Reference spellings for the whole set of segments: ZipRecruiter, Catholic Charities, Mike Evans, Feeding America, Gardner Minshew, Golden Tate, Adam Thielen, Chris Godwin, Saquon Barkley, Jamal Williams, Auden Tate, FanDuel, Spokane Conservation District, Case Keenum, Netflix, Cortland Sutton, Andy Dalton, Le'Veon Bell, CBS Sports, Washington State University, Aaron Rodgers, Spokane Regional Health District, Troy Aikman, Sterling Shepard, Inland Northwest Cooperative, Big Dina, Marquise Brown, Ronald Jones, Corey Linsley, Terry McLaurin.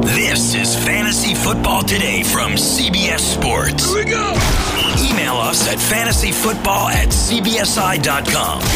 This is Fantasy Football Today from CBS Sports. Here we go! Email us at fantasyfootball@cbsi.com. Here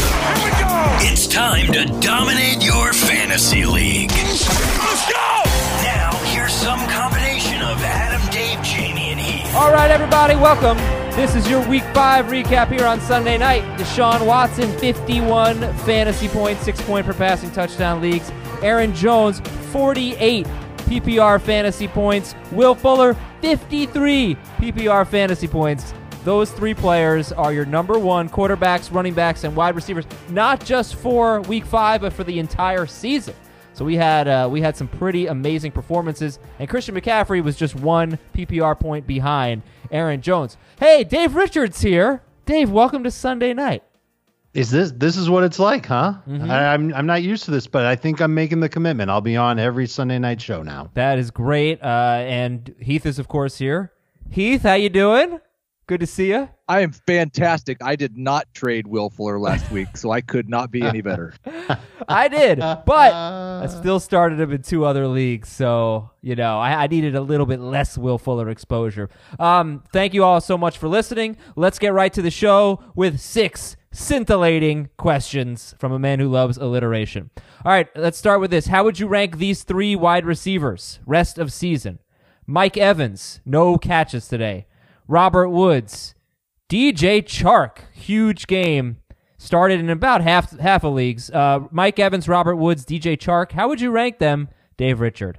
we go! It's time to dominate your fantasy league. Let's go! Now, here's some combination of Adam, Dave, Jamie, and Heath. All right, everybody, welcome. This is your Week 5 recap here on Sunday night. Deshaun Watson, 51 fantasy points, 6 point per passing touchdown leagues. Aaron Jones, 48. PPR fantasy points. Will Fuller, 53 PPR fantasy points. Those three players are your number one quarterbacks, running backs, and wide receivers, not just for Week 5, but for the entire season. So we had some pretty amazing performances, and Christian McCaffrey was just one PPR point behind Aaron Jones. Hey, Dave Richards here. Dave, welcome to Sunday night. Is this is what it's like, huh? Mm-hmm. I'm not used to this, but I think I'm making the commitment. I'll be on every Sunday night show now. That is great. And Heath is, of course, here. Heath, how you doing? Good to see you. I am fantastic. I did not trade Will Fuller last week, so I could not be any better. I did, but I still started him in two other leagues, so you know I needed a little bit less Will Fuller exposure. Thank you all so much for listening. Let's get right to the show with 6 scintillating questions from a man who loves alliteration. All right, let's start with this. How would you rank these 3 wide receivers rest of season? Mike Evans, no catches today. Robert Woods, DJ Chark, huge game, started in about half of leagues. Mike Evans, Robert Woods, DJ Chark. How would you rank them, Dave Richard?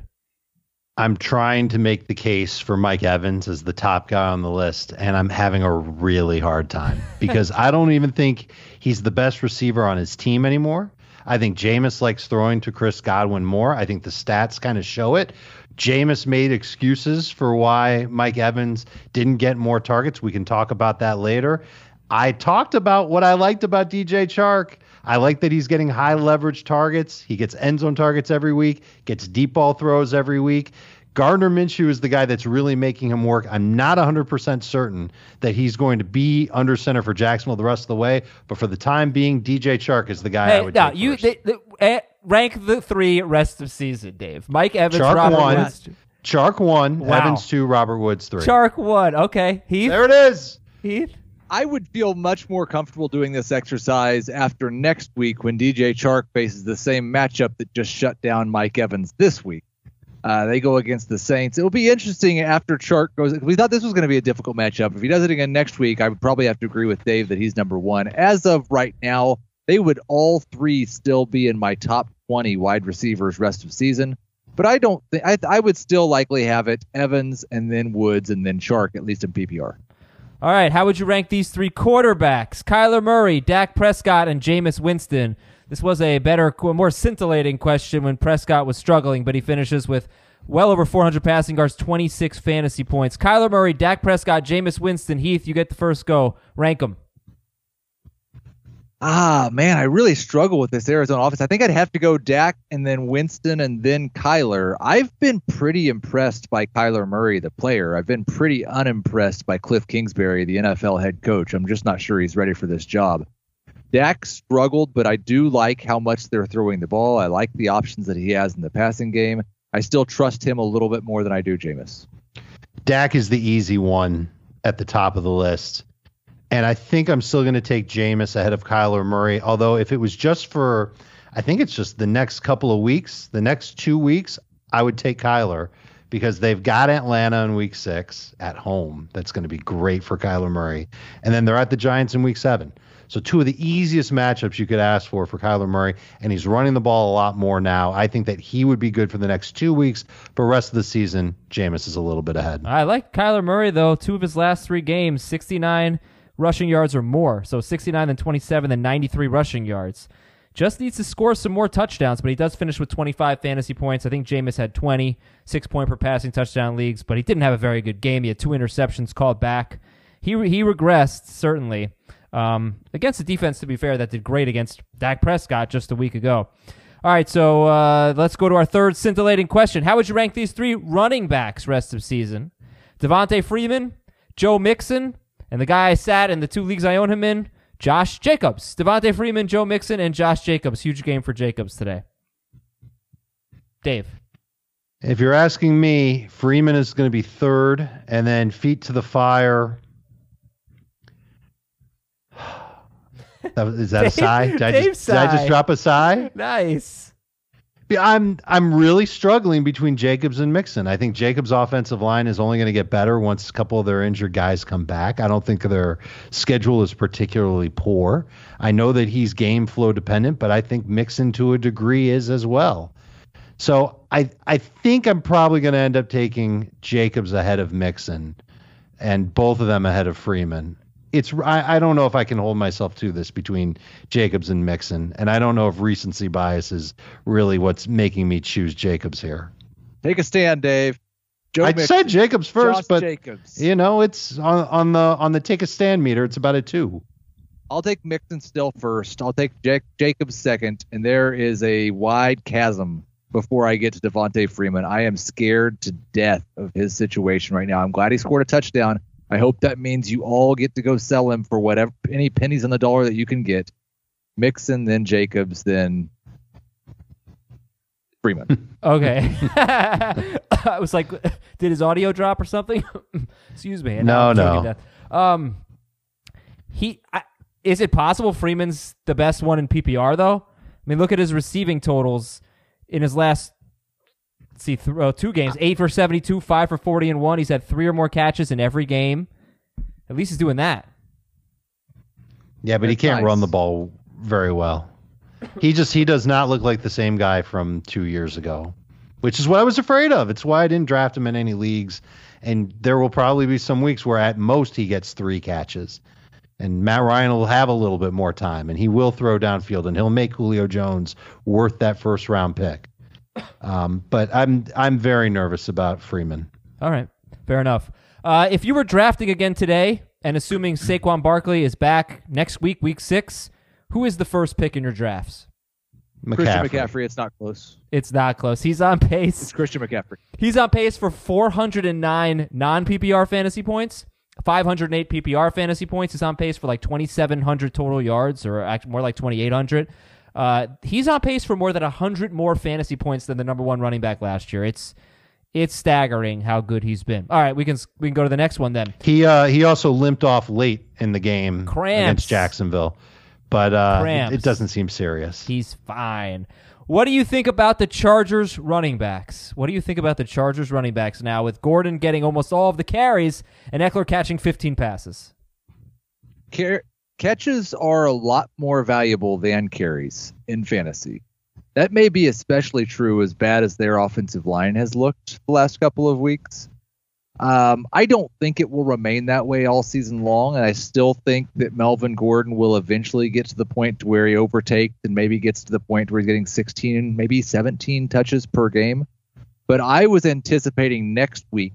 I'm trying to make the case for Mike Evans as the top guy on the list, and I'm having a really hard time because I don't even think he's the best receiver on his team anymore. I think Jameis likes throwing to Chris Godwin more. I think the stats kind of show it. Jameis made excuses for why Mike Evans didn't get more targets. We can talk about that later. I talked about what I liked about DJ Chark. I like that he's getting high leverage targets. He gets end zone targets every week, gets deep ball throws every week. Gardner Minshew is the guy that's really making him work. I'm not 100% certain that he's going to be under center for Jacksonville the rest of the way, but for the time being, DJ Chark is the guy I would take first. Rank the 3 rest of season, Dave. Mike Evans, Chark Robert Woods. Chark 1, wow. Evans 2, Robert Woods 3. Chark 1, okay. Heath? There it is. Heath? I would feel much more comfortable doing this exercise after next week when DJ Chark faces the same matchup that just shut down Mike Evans this week. They go against the Saints. It will be interesting after Chark goes. We thought this was going to be a difficult matchup. If he does it again next week, I would probably have to agree with Dave that he's number one. As of right now, they would all 3 still be in my top 20 wide receivers rest of season. But I don't think I would still likely have it Evans and then Woods and then Chark, at least in PPR. All right, how would you rank these 3 quarterbacks? Kyler Murray, Dak Prescott, and Jameis Winston. This was a better, more scintillating question when Prescott was struggling, but he finishes with well over 400 passing yards, 26 fantasy points. Kyler Murray, Dak Prescott, Jameis Winston. Heath, you get the first go. Rank them. Man, I really struggle with this Arizona offense. I think I'd have to go Dak and then Winston and then Kyler. I've been pretty impressed by Kyler Murray, the player. I've been pretty unimpressed by Cliff Kingsbury, the NFL head coach. I'm just not sure he's ready for this job. Dak struggled, but I do like how much they're throwing the ball. I like the options that he has in the passing game. I still trust him a little bit more than I do Jameis. Dak is the easy one at the top of the list. And I think I'm still going to take Jameis ahead of Kyler Murray. Although if it was just for, I think it's just the next couple of weeks, the next 2 weeks, I would take Kyler because they've got Atlanta in week 6 at home. That's going to be great for Kyler Murray. And then they're at the Giants in week 7. So 2 of the easiest matchups you could ask for Kyler Murray. And he's running the ball a lot more now. I think that he would be good for the next 2 weeks. But rest of the season, Jameis is a little bit ahead. I like Kyler Murray, though. 2 of his last 3 games, 69 rushing yards or more. So 69, then 27, then 93 rushing yards. Just needs to score some more touchdowns, but he does finish with 25 fantasy points. I think Jameis had 20, 6-point per passing touchdown leagues, but he didn't have a very good game. He had 2 interceptions called back. He regressed, certainly, against the defense, to be fair, that did great against Dak Prescott just a week ago. All right, so let's go to our third scintillating question. How would you rank these 3 running backs rest of season? Devonta Freeman, Joe Mixon, and the guy I sat in the 2 leagues I own him in, Josh Jacobs. Devonta Freeman, Joe Mixon, and Josh Jacobs. Huge game for Jacobs today. Dave. If you're asking me, Freeman is going to be 3rd, and then feet to the fire. Is that Dave, a sigh? Did I just drop a sigh? Nice. I'm really struggling between Jacobs and Mixon. I think Jacobs' offensive line is only going to get better once a couple of their injured guys come back. I don't think their schedule is particularly poor. I know that he's game flow dependent, but I think Mixon to a degree is as well. So I think I'm probably going to end up taking Jacobs ahead of Mixon and both of them ahead of Freeman. I don't know if I can hold myself to this between Jacobs and Mixon, and I don't know if recency bias is really what's making me choose Jacobs here. Take a stand, Dave. I said Jacobs first, Josh, but Jacobs. You know, it's on the take a stand meter. It's about a 2. I'll take Mixon still first. I'll take Jacobs second, and there is a wide chasm before I get to Devonta Freeman. I am scared to death of his situation right now. I'm glad he scored a touchdown. I hope that means you all get to go sell him for whatever, any pennies on the dollar that you can get. Mixon, then Jacobs, then Freeman. Okay. I was like, did his audio drop or something? Excuse me. No. Is it possible Freeman's the best one in PPR, though? I mean, look at his receiving totals in his last 2 games, 8 for 72, 5 for 40, and 1. He's had 3 or more catches in every game. At least he's doing that. Yeah, but that's he can't run the ball very well. He does not look like the same guy from 2 years ago, which is what I was afraid of. It's why I didn't draft him in any leagues. And there will probably be some weeks where at most he gets 3 catches. And Matt Ryan will have a little bit more time, and he will throw downfield, and he'll make Julio Jones worth that first-round pick. But I'm very nervous about Freeman. All right, fair enough. If you were drafting again today, and assuming Saquon Barkley is back next week, week 6, who is the first pick in your drafts? McCaffrey. Christian McCaffrey. It's not close. It's not close. He's on pace. It's Christian McCaffrey. He's on pace for 409 non-PPR fantasy points, 508 PPR fantasy points. He's on pace for like 2,700 total yards, or more like 2,800. He's on pace for more than 100 more fantasy points than the number 1 running back last year. It's staggering how good he's been. All right, we can go to the next one then. He also limped off late in the game against Jacksonvil, but it doesn't seem serious. He's fine. What do you think about the Chargers running backs? Now with Gordon getting almost all of the carries and Ekeler catching 15 passes? Catches are a lot more valuable than carries in fantasy. That may be especially true as bad as their offensive line has looked the last couple of weeks. I don't think it will remain that way all season long, and I still think that Melvin Gordon will eventually get to the point to where he overtakes and maybe gets to the point where he's getting 16, maybe 17 touches per game. But I was anticipating next week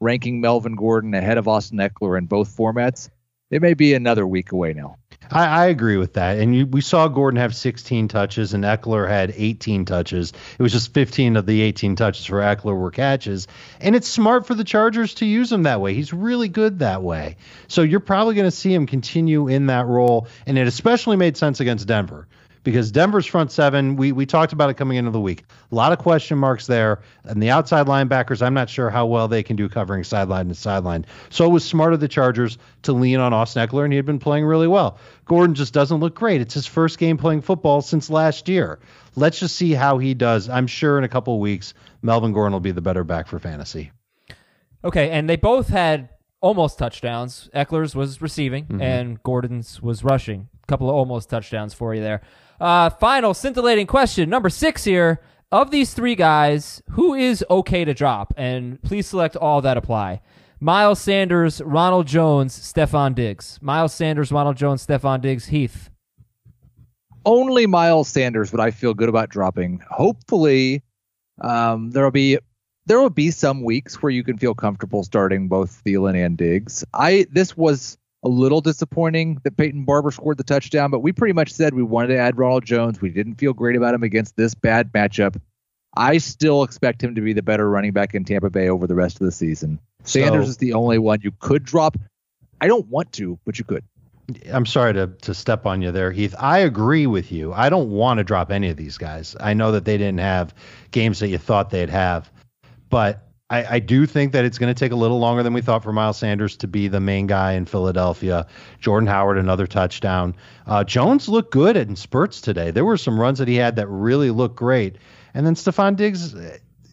ranking Melvin Gordon ahead of Austin Ekeler in both formats. It may be another week away now. I agree with that. And we saw Gordon have 16 touches and Ekeler had 18 touches. It was just 15 of the 18 touches for Ekeler were catches. And it's smart for the Chargers to use him that way. He's really good that way. So you're probably going to see him continue in that role. And it especially made sense against Denver, because Denver's front seven, we talked about it coming into the week. A lot of question marks there. And the outside linebackers, I'm not sure how well they can do covering sideline to sideline. So it was smart of the Chargers to lean on Austin Ekeler, and he had been playing really well. Gordon just doesn't look great. It's his first game playing football since last year. Let's just see how he does. I'm sure in a couple of weeks, Melvin Gordon will be the better back for fantasy. Okay, and they both had almost touchdowns. Eckler's was receiving, and Gordon's was rushing. A couple of almost touchdowns for you there. Final scintillating question, number 6 here. Of these 3 guys, who is okay to drop? And please select all that apply. Miles Sanders, Ronald Jones, Stefon Diggs. Heath. only Miles Sanders would I feel good about dropping. Hopefully, there will be some weeks where you can feel comfortable starting both Thielen and Diggs. This was a little disappointing that Peyton Barber scored the touchdown, but we pretty much said we wanted to add Ronald Jones. We didn't feel great about him against this bad matchup. I still expect him to be the better running back in Tampa Bay over the rest of the season. Sanders is the only one you could drop. I don't want to, but you could. I'm sorry to step on you there, Heath. I agree with you. I don't want to drop any of these guys. I know that they didn't have games that you thought they'd have, but I do think that it's going to take a little longer than we thought for Miles Sanders to be the main guy in Philadelphia. Jordan Howard, another touchdown. Jones looked good in spurts today. There were some runs that he had that really looked great. And then Stefon Diggs,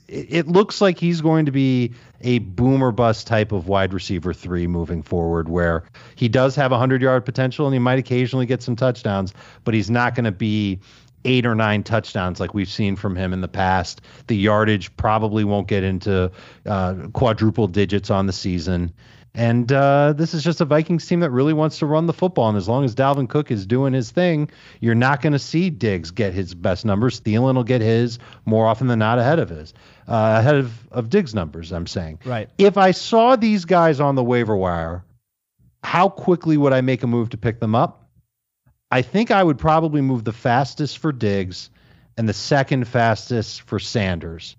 it looks like he's going to be a boom or bust type of wide receiver 3 moving forward, where he does have 100-yard potential and he might occasionally get some touchdowns, but he's not going to be 8 or 9 touchdowns like we've seen from him in the past. The yardage probably won't get into quadruple digits on the season. And this is just a Vikings team that really wants to run the football. And as long as Dalvin Cook is doing his thing, you're not going to see Diggs get his best numbers. Thielen will get his more often than not ahead of Diggs' numbers, I'm saying. Right. If I saw these guys on the waiver wire, how quickly would I make a move to pick them up? I think I would probably move the fastest for Diggs and the second fastest for Sanders.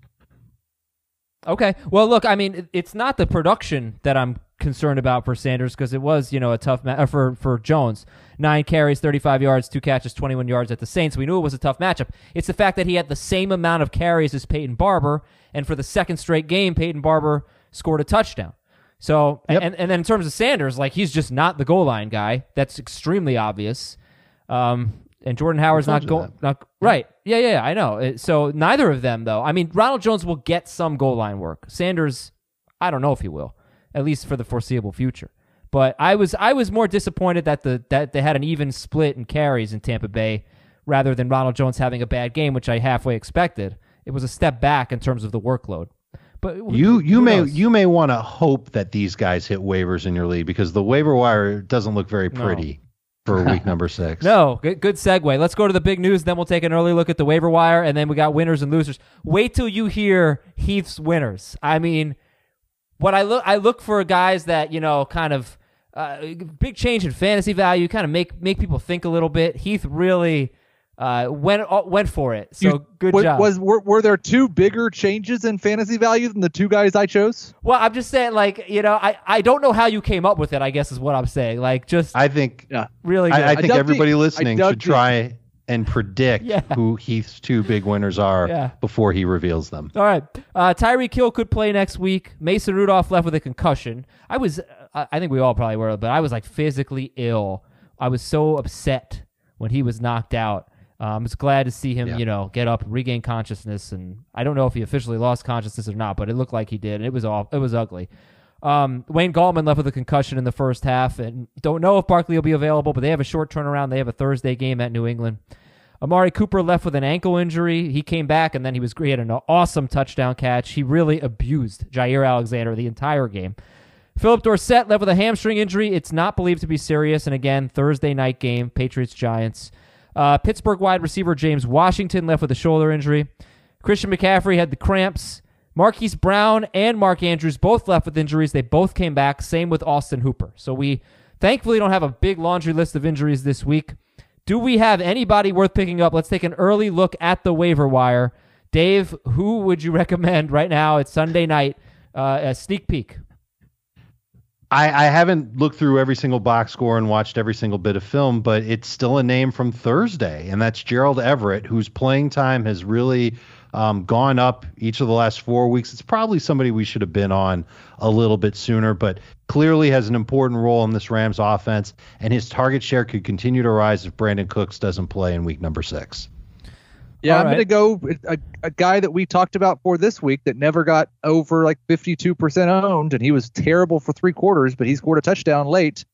Okay. Well, look, I mean, it's not the production that I'm concerned about for Sanders, because it was, a tough match for Jones. 9 carries, 35 yards, 2 catches, 21 yards at the Saints. We knew it was a tough matchup. It's the fact that he had the same amount of carries as Peyton Barber, and for the second straight game, Peyton Barber scored a touchdown. So, yep. And then in terms of Sanders, like, he's just not the goal line guy. That's extremely obvious. And Jordan Howard's not right. Yeah, I know. So neither of them, though. I mean, Ronald Jones will get some goal line work. Sanders, I don't know if he will, at least for the foreseeable future. But I was more disappointed that they had an even split in carries in Tampa Bay rather than Ronald Jones having a bad game, which I halfway expected. It was a step back in terms of the workload. But you may want to hope that these guys hit waivers in your league, because the waiver wire doesn't look very pretty. No. For week number 6. No, good segue. Let's go to the big news, then we'll take an early look at the waiver wire, and then we got winners and losers. Wait till you hear Heath's winners. I mean, what I look for guys that, kind of big change in fantasy value, kind of make people think a little bit. Heath really went for it. So good job. Were there 2 bigger changes in fantasy value than the 2 guys I chose? Well, I'm just saying, I don't know how you came up with it, I guess is what I'm saying. I think everybody listening should try and predict who Heath's 2 big winners are before he reveals them. All right. Tyreek Hill could play next week. Mason Rudolph left with a concussion. I think we all probably were, but I was physically ill. I was so upset when he was knocked out. I was glad to see him, get up, regain consciousness, and I don't know if he officially lost consciousness or not, but it looked like he did, and it was ugly. Wayne Gallman left with a concussion in the first half, and don't know if Barkley will be available, but they have a short turnaround. They have a Thursday game at New England. Amari Cooper left with an ankle injury. He came back, and then he had an awesome touchdown catch. He really abused Jair Alexander the entire game. Philip Dorsett left with a hamstring injury. It's not believed to be serious, and again, Thursday night game, Patriots-Giants. Pittsburgh wide receiver James Washington left with a shoulder injury. Christian McCaffrey had the cramps. Marquise Brown and Mark Andrews both left with injuries. They both came back. Same with Austin Hooper. So we thankfully don't have a big laundry list of injuries this week. Do we have anybody worth picking up? Let's take an early look at the waiver wire. Dave, who would you recommend right now? It's Sunday night. A sneak peek. I haven't looked through every single box score and watched every single bit of film, but it's still a name from Thursday, and that's Gerald Everett, whose playing time has really gone up each of the last 4 weeks. It's probably somebody we should have been on a little bit sooner, but clearly has an important role in this Rams offense, and his target share could continue to rise if Brandon Cooks doesn't play in week number 6. Yeah, I'm going to go a guy that we talked about for this week that never got over 52% owned, and he was terrible for 3 quarters, but he scored a touchdown late.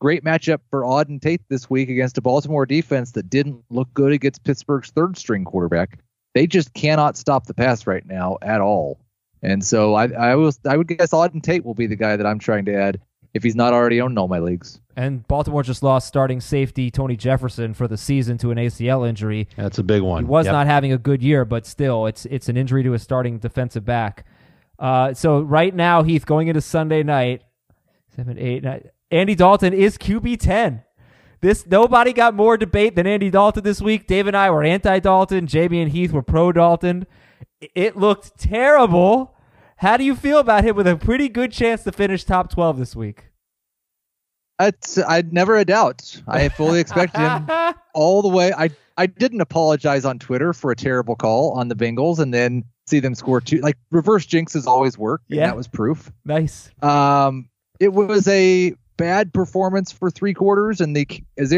Great matchup for Auden Tate this week against a Baltimore defense that didn't look good against Pittsburgh's third-string quarterback. They just cannot stop the pass right now at all. And so I would guess Auden Tate will be the guy that I'm trying to add if he's not already owned in all my leagues. And Baltimore just lost starting safety Tony Jefferson for the season to an ACL injury. That's a big one. He was not having a good year, but still, it's an injury to a starting defensive back. So right now, Heath, going into Sunday night, 7, 8, 9, Andy Dalton is QB 10. Nobody got more debate than Andy Dalton this week. Dave and I were anti-Dalton. Jamie and Heath were pro-Dalton. It looked terrible. How do you feel about him with a pretty good chance to finish top 12 this week? I'd never a doubt. I fully expected him all the way. I didn't apologize on Twitter for a terrible call on the Bengals and then see them score two. Like, reverse jinxes always work. Yeah. And that was proof. Nice. It was a bad performance for three quarters, and their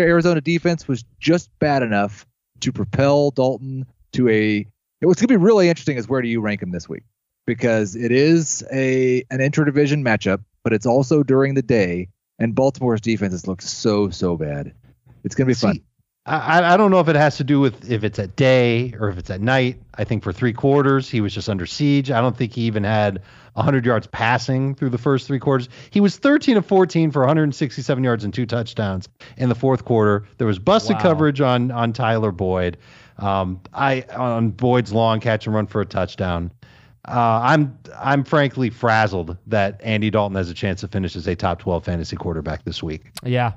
Arizona defense was just bad enough to propel Dalton to a... What's going to be really interesting is where do you rank him this week? Because it is an interdivision matchup, but it's also during the day. And Baltimore's defense has looked so bad. It's going to be fun. I don't know if it has to do with if it's at day or if it's at night. I think for three quarters, he was just under siege. I don't think he even had 100 yards passing through the first three quarters. He was 13 of 14 for 167 yards and two touchdowns in the fourth quarter. There was busted coverage on Tyler Boyd. On Boyd's long catch and run for a touchdown. I'm frankly frazzled that Andy Dalton has a chance to finish as a top 12 fantasy quarterback this week. Yeah,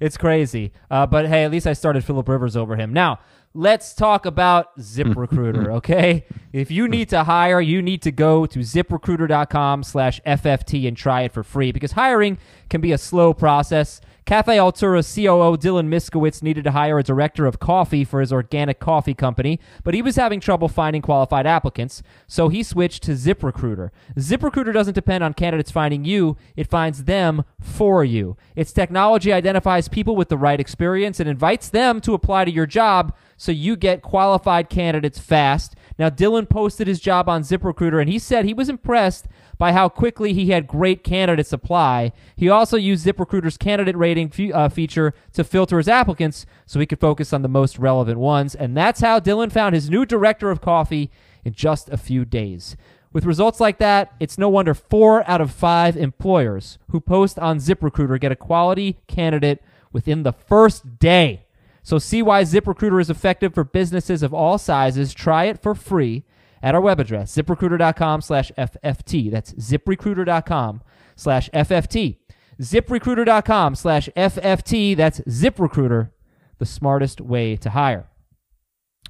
it's crazy. But hey, at least I started Philip Rivers over him. Now let's talk about ZipRecruiter. Okay, if you need to hire, you need to go to ZipRecruiter.com/FFT and try it for free because hiring can be a slow process. Cafe Altura's COO Dylan Miskowitz needed to hire a director of coffee for his organic coffee company, but he was having trouble finding qualified applicants, so he switched to ZipRecruiter. ZipRecruiter doesn't depend on candidates finding you, it finds them for you. Its technology identifies people with the right experience and invites them to apply to your job so you get qualified candidates fast. Now, Dylan posted his job on ZipRecruiter, and he said he was impressed by how quickly he had great candidates apply. He also used ZipRecruiter's candidate rating feature to filter his applicants so he could focus on the most relevant ones. And that's how Dylan found his new director of coffee in just a few days. With results like that, it's no wonder 4 out of 5 employers who post on ZipRecruiter get a quality candidate within the first day. So see why ZipRecruiter is effective for businesses of all sizes. Try it for free at our web address, ZipRecruiter.com/FFT. That's ZipRecruiter.com/FFT. ZipRecruiter.com/FFT. That's ZipRecruiter, the smartest way to hire.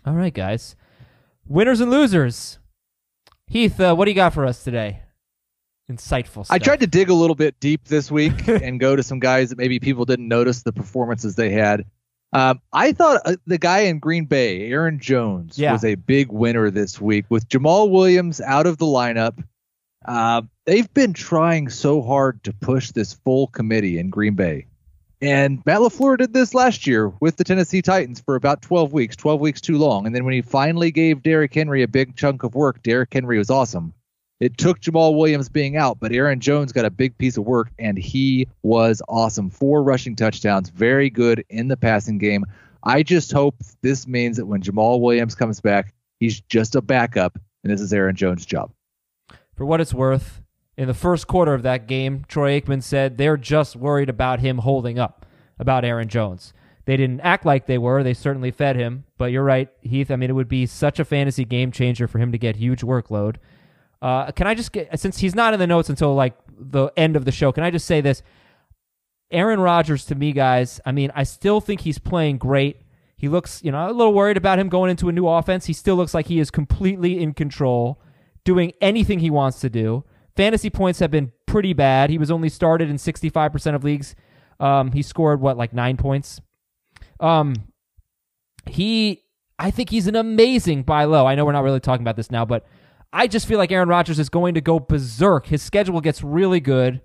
All right, guys. Winners and losers. Heath, what do you got for us today? Insightful stuff. I tried to dig a little bit deep this week and go to some guys that maybe people didn't notice the performances they had. I thought the guy in Green Bay, Aaron Jones, was a big winner this week with Jamal Williams out of the lineup. They've been trying so hard to push this full committee in Green Bay. And Matt LaFleur did this last year with the Tennessee Titans for about 12 weeks too long. And then when he finally gave Derrick Henry a big chunk of work, Derrick Henry was awesome. It took Jamal Williams being out, but Aaron Jones got a big piece of work, and he was awesome. 4 rushing touchdowns, very good in the passing game. I just hope this means that when Jamal Williams comes back, he's just a backup, and this is Aaron Jones' job. For what it's worth, in the first quarter of that game, Troy Aikman said they're just worried about him holding up, about Aaron Jones. They didn't act like they were. They certainly fed him, but you're right, Heath. I mean, it would be such a fantasy game changer for him to get huge workload. Can I just get, since he's not in the notes until like the end of the show, can I just say this? Aaron Rodgers, to me, guys, I mean, I still think he's playing great. He looks, a little worried about him going into a new offense. He still looks like he is completely in control, doing anything he wants to do. Fantasy points have been pretty bad. He was only started in 65% of leagues. He scored, 9 points? I think he's an amazing buy low. I know we're not really talking about this now, but I just feel like Aaron Rodgers is going to go berserk. His schedule gets really good.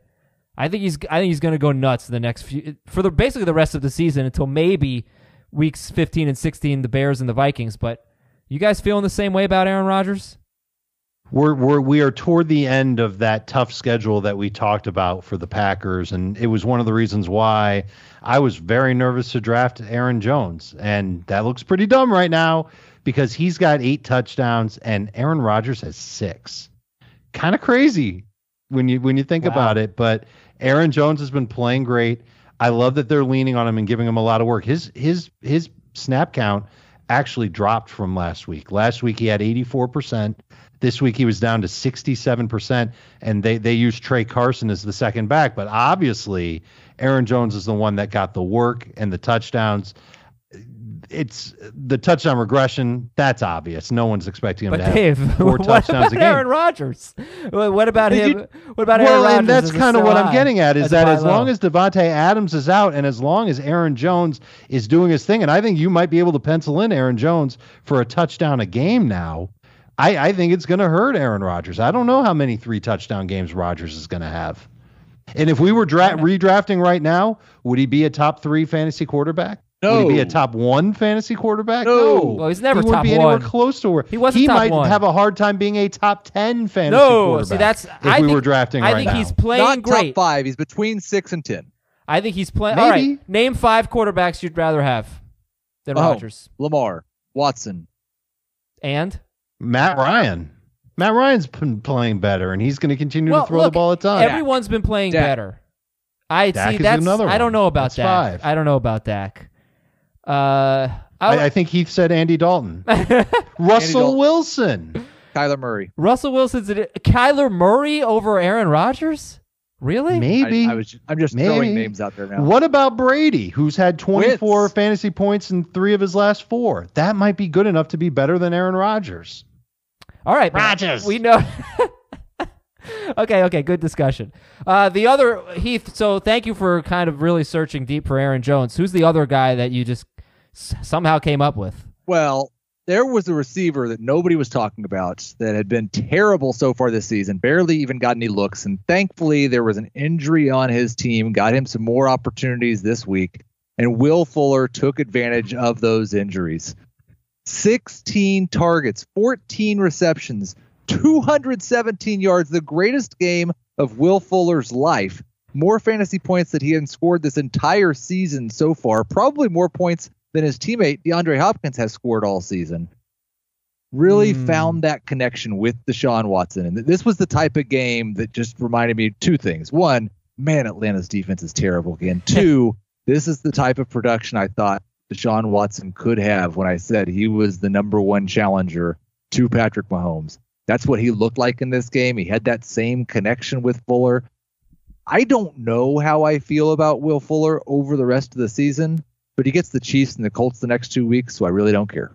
I think he's going to go nuts the next few basically the rest of the season until maybe weeks 15 and 16, the Bears and the Vikings. But you guys feeling the same way about Aaron Rodgers? We are toward the end of that tough schedule that we talked about for the Packers, and it was one of the reasons why I was very nervous to draft Aaron Jones, and that looks pretty dumb right now because he's got 8 touchdowns and Aaron Rodgers has 6. Kind of crazy. when you think about it. But Aaron Jones has been playing great. I love that they're leaning on him and giving him a lot of work. His snap count actually dropped from last week. Last week he had 84%. This week he was down to 67%, and they used Trey Carson as the second back. But obviously Aaron Jones is the one that got the work and the touchdowns. It's the touchdown regression. That's obvious. No one's expecting him to have four touchdowns a game. Aaron Rodgers? What about him? What about Aaron Rodgers? And that's kind of what I'm getting at, is that as long as Devontae Adams is out and as long as Aaron Jones is doing his thing, and I think you might be able to pencil in Aaron Jones for a touchdown a game now, I think it's going to hurt Aaron Rodgers. I don't know how many 3-touchdown games Rodgers is going to have. And if we were redrafting right now, would he be a top 3 fantasy quarterback? No. Would he be a top 1 fantasy quarterback? No. Well, he's never top 1. He wouldn't be anywhere close to where he wasn't. He might have a hard time being a top 10 fantasy quarterback. No, see, that's I think he's playing great. Not top 5. He's between 6 and 10. I think he's playing. All right. Name 5 quarterbacks you'd rather have than Rodgers. Lamar, Watson, and Matt Ryan. Matt Ryan's been playing better, and he's going to continue to throw the ball at times. Everyone's been playing better. I don't know about Dak. I don't know about Dak. I think Heath said Andy Dalton. Russell Wilson. Kyler Murray. Russell Wilson's Kyler Murray over Aaron Rodgers? Really? Maybe. I'm just throwing names out there now. What about Brady, who's had 24 fantasy points in 3 of his last 4? That might be good enough to be better than Aaron Rodgers. All right. Rodgers. We know. Okay, good discussion. The other, Heath, so thank you for kind of really searching deep for Aaron Jones. Who's the other guy that you just somehow came up with? Well, there was a receiver that nobody was talking about that had been terrible so far this season, barely even got any looks, and thankfully there was an injury on his team, got him some more opportunities this week, and Will Fuller took advantage of those injuries. 16 targets, 14 receptions, 217 yards, the greatest game of Will Fuller's life. More fantasy points that he had scored this entire season so far. Probably more points than his teammate DeAndre Hopkins has scored all season. Really found that connection with Deshaun Watson. And this was the type of game that just reminded me of 2 things. 1, man, Atlanta's defense is terrible again. 2, this is the type of production I thought Deshaun Watson could have when I said he was the number 1 challenger to Patrick Mahomes. That's what he looked like in this game. He had that same connection with Fuller. I don't know how I feel about Will Fuller over the rest of the season, but he gets the Chiefs and the Colts the next 2 weeks, so I really don't care.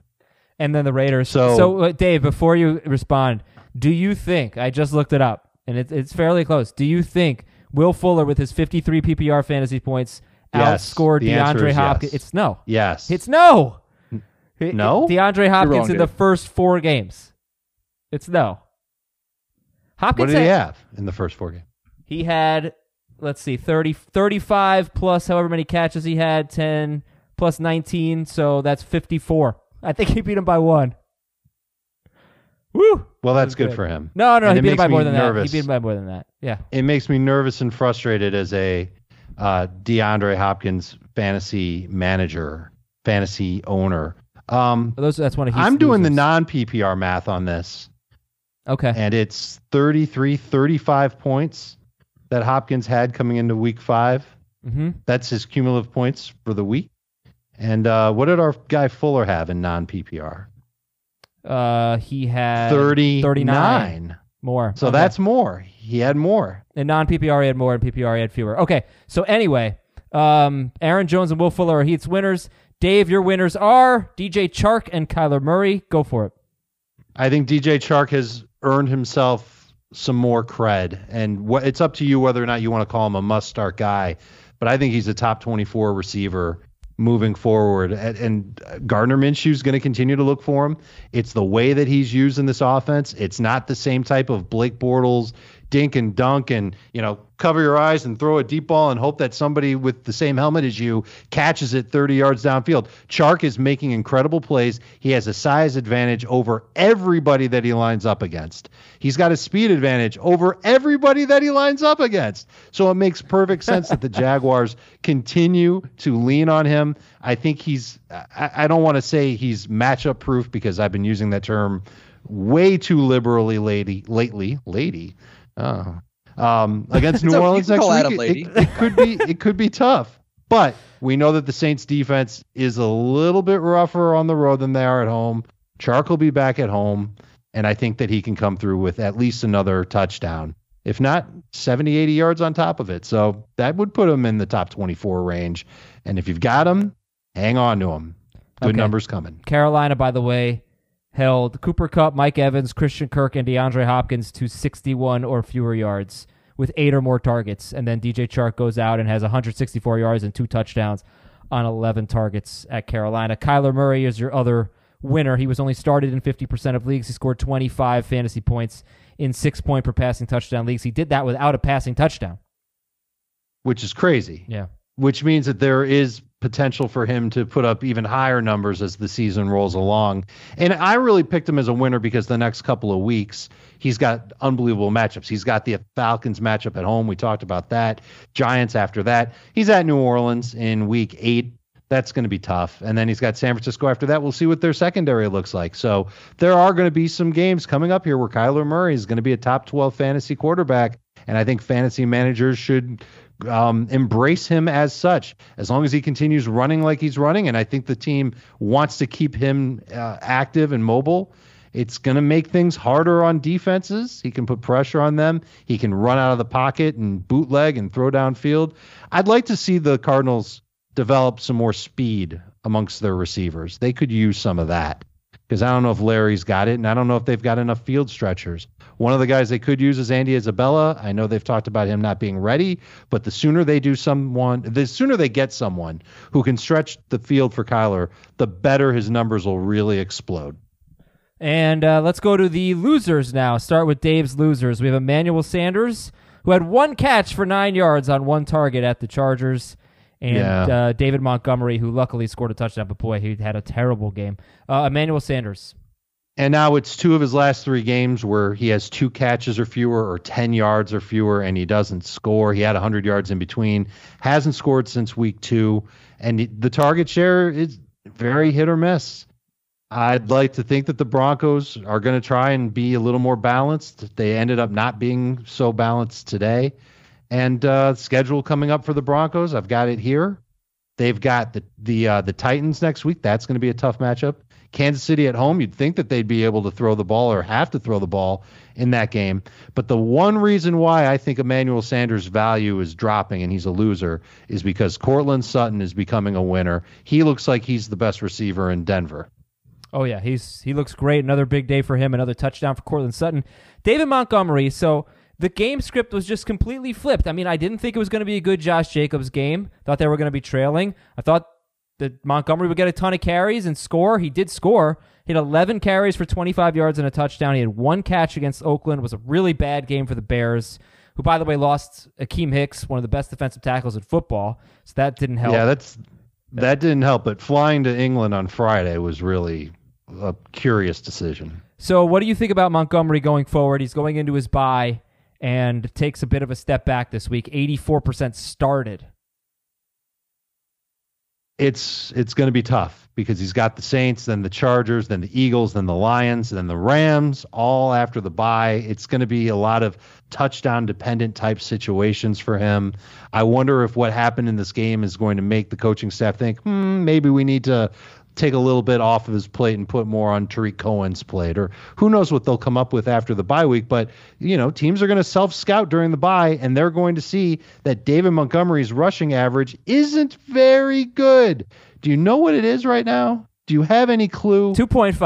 And then the Raiders. So Dave, before you respond, do you think, I just looked it up, and it's fairly close, do you think Will Fuller with his 53 PPR fantasy points outscored DeAndre Hopkins? Yes. It's no. Yes. It's no. No? DeAndre Hopkins in the first 4 games. It's no. Hopkins, what did he have in the first 4 games? He had, 35 plus however many catches he had, 10 plus 19, so that's 54. I think he beat him by 1. Woo! Well, that's good for him. No, he beat him by more than that. He beat him by more than that, yeah. It makes me nervous and frustrated as a DeAndre Hopkins fantasy manager, fantasy owner. That's one of his. I'm doing the non-PPR math on this. Okay. And it's 35 points that Hopkins had coming into week 5. Mm-hmm. That's his cumulative points for the week. And what did our guy Fuller have in non-PPR? He had 39 more. So that's more. He had more. In non-PPR, he had more. In PPR, he had fewer. Okay. So anyway, Aaron Jones and Will Fuller are Heath's winners. Dave, your winners are DJ Chark and Kyler Murray. Go for it. I think DJ Chark has earned himself some more cred, and it's up to you whether or not you want to call him a must-start guy, but I think he's a top 24 receiver moving forward, and Gardner Minshew's going to continue to look for him. It's the way that he's used in this offense. It's not the same type of Blake Bortles dink and dunk and, cover your eyes and throw a deep ball and hope that somebody with the same helmet as you catches it 30 yards downfield. Chark is making incredible plays. He has a size advantage over everybody that he lines up against. He's got a speed advantage over everybody that he lines up against. So it makes perfect sense that the Jaguars continue to lean on him. I think I don't want to say he's matchup proof because I've been using that term way too liberally lately. Against New Orleans next week. It could be tough, but we know that the Saints defense is a little bit rougher on the road than they are at home. Chark will be back at home, and I think that he can come through with at least another touchdown, if not 70, 80 yards on top of it. So that would put him in the top 24 range. And if you've got him, hang on to him. Good numbers coming. Carolina, by the way, held Cooper Kupp, Mike Evans, Christian Kirk, and DeAndre Hopkins to 61 or fewer yards with 8 or more targets. And then DJ Chark goes out and has 164 yards and 2 touchdowns on 11 targets at Carolina. Kyler Murray is your other winner. He was only started in 50% of leagues. He scored 25 fantasy points in 6-point per passing touchdown leagues. He did that without a passing touchdown, which is crazy. Yeah. Which means that there is potential for him to put up even higher numbers as the season rolls along. And I really picked him as a winner because the next couple of weeks, he's got unbelievable matchups. He's got the Falcons matchup at home. We talked about that. Giants after that. He's at New Orleans in week 8. That's going to be tough. And then he's got San Francisco after that. We'll see what their secondary looks like. So there are going to be some games coming up here where Kyler Murray is going to be a top 12 fantasy quarterback. And I think fantasy managers should embrace him as such, as long as he continues running like he's running. And I think the team wants to keep him active and mobile. It's going to make things harder on defenses. He can put pressure on them. He can run out of the pocket and bootleg and throw downfield. I'd like to see the Cardinals develop some more speed amongst their receivers. They could use some of that, because I don't know if Larry's got it, and I don't know if they've got enough field stretchers. One of the guys they could use is Andy Isabella. I know they've talked about him not being ready, but the sooner they get someone who can stretch the field for Kyler, the better his numbers will really explode. And let's go to the losers now. Start with Dave's losers. We have Emmanuel Sanders, who had 1 catch for 9 yards on 1 target at the Chargers. And David Montgomery, who luckily scored a touchdown, but boy, he had a terrible game. Emmanuel Sanders. And now it's 2 of his last 3 games where he has 2 catches or fewer or 10 yards or fewer, and he doesn't score. He had 100 yards in between. Hasn't scored since week 2. And the target share is very hit or miss. I'd like to think that the Broncos are going to try and be a little more balanced. They ended up not being so balanced today. And schedule coming up for the Broncos, I've got it here. They've got the Titans next week. That's going to be a tough matchup. Kansas City at home, you'd think that they'd be able to throw the ball or have to throw the ball in that game. But the one reason why I think Emmanuel Sanders' value is dropping and he's a loser is because Cortland Sutton is becoming a winner. He looks like he's the best receiver in Denver. Oh, yeah, he looks great. Another big day for him, another touchdown for Cortland Sutton. David Montgomery, so the game script was just completely flipped. I mean, I didn't think it was going to be a good Josh Jacobs game. Thought they were going to be trailing. I thought that Montgomery would get a ton of carries and score. He did score. He had 11 carries for 25 yards and a touchdown. He had 1 catch against Oakland. It was a really bad game for the Bears, who, by the way, lost Akeem Hicks, one of the best defensive tackles in football. So that didn't help. Yeah, that didn't help. But flying to England on Friday was really a curious decision. So what do you think about Montgomery going forward? He's going into his bye and takes a bit of a step back this week. 84% started. It's going to be tough because he's got the Saints, then the Chargers, then the Eagles, then the Lions, then the Rams, all after the bye. It's going to be a lot of touchdown-dependent type situations for him. I wonder if what happened in this game is going to make the coaching staff think, maybe we need to take a little bit off of his plate and put more on Tariq Cohen's plate, or who knows what they'll come up with after the bye week. But, teams are going to self-scout during the bye, and they're going to see that David Montgomery's rushing average isn't very good. Do you know what it is right now? Do you have any clue? 2.5.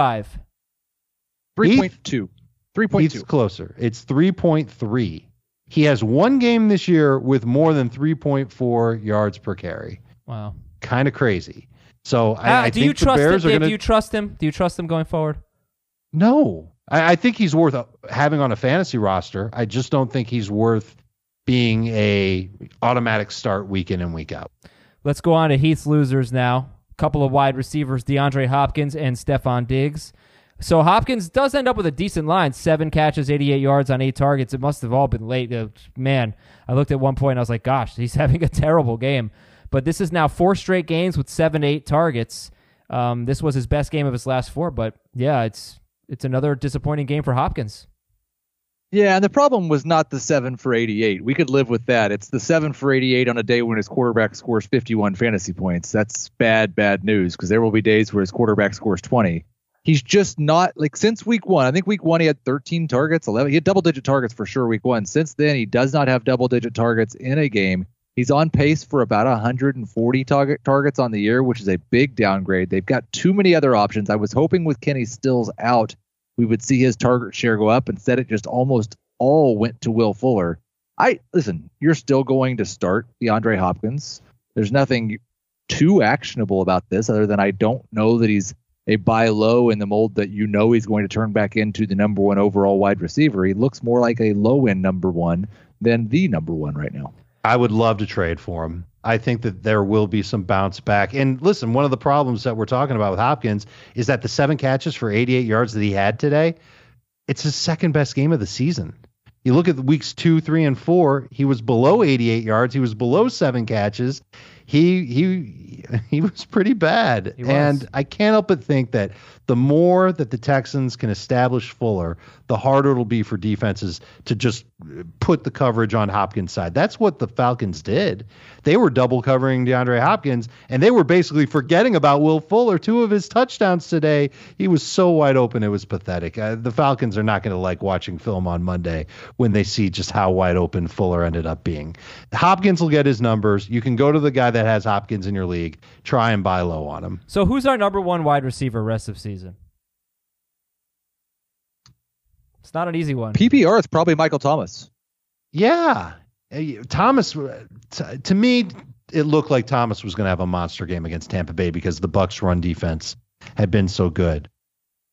3.2. 3.2. He's closer. It's 3.3. He has 1 game this year with more than 3.4 yards per carry. Wow. Kind of crazy. So I think you trust the Bears him, are going to... Do you trust him? Do you trust him going forward? No. I think he's worth having on a fantasy roster. I just don't think he's worth being a automatic start week in and week out. Let's go on to Heath's losers now. A couple of wide receivers, DeAndre Hopkins and Stefon Diggs. So Hopkins does end up with a decent line. 7 catches, 88 yards on 8 targets. It must have all been late. Man, I looked at one point and I was like, gosh, he's having a terrible game. But this is now 4 straight games with 7 to 8 targets. This was his best game of his last 4, but yeah, it's another disappointing game for Hopkins. Yeah, and the problem was not the 7 for 88. We could live with that. It's the 7 for 88 on a day when his quarterback scores 51 fantasy points. That's bad, bad news, because there will be days where his quarterback scores 20. He's just not, like, since week one. I think week one he had 13 targets, 11. He had double-digit targets for sure week one. Since then, he does not have double-digit targets in a game. He's on pace for about 140 targets on the year, which is a big downgrade. They've got too many other options. I was hoping with Kenny Stills out, we would see his target share go up. Instead, it just almost all went to Will Fuller. Listen, you're still going to start DeAndre Hopkins. There's nothing too actionable about this other than I don't know that he's a buy low in the mold that you know he's going to turn back into the number one overall wide receiver. He looks more like a low-end number one than the number one right now. I would love to trade for him. I think that there will be some bounce back. And listen, one of the problems that we're talking about with Hopkins is that the 7 catches for 88 yards that he had today, it's his second best game of the season. You look at the weeks 2, 3, and 4, he was below 88 yards. He was below 7 catches. He was pretty bad. He was. And I can't help but think that the more that the Texans can establish Fuller, the harder it'll be for defenses to just put the coverage on Hopkins' side. That's what the Falcons did. They were double covering DeAndre Hopkins, and they were basically forgetting about Will Fuller. 2 of his touchdowns today, he was so wide open, it was pathetic. The Falcons are not going to like watching film on Monday when they see just how wide open Fuller ended up being. Hopkins will get his numbers. You can go to the guy that has Hopkins in your league, try and buy low on him. So who's our number one wide receiver rest of season? It's not an easy one. PPR, it's probably Michael Thomas. Yeah. Thomas, to me, it looked like Thomas was going to have a monster game against Tampa Bay because the Bucs' run defense had been so good.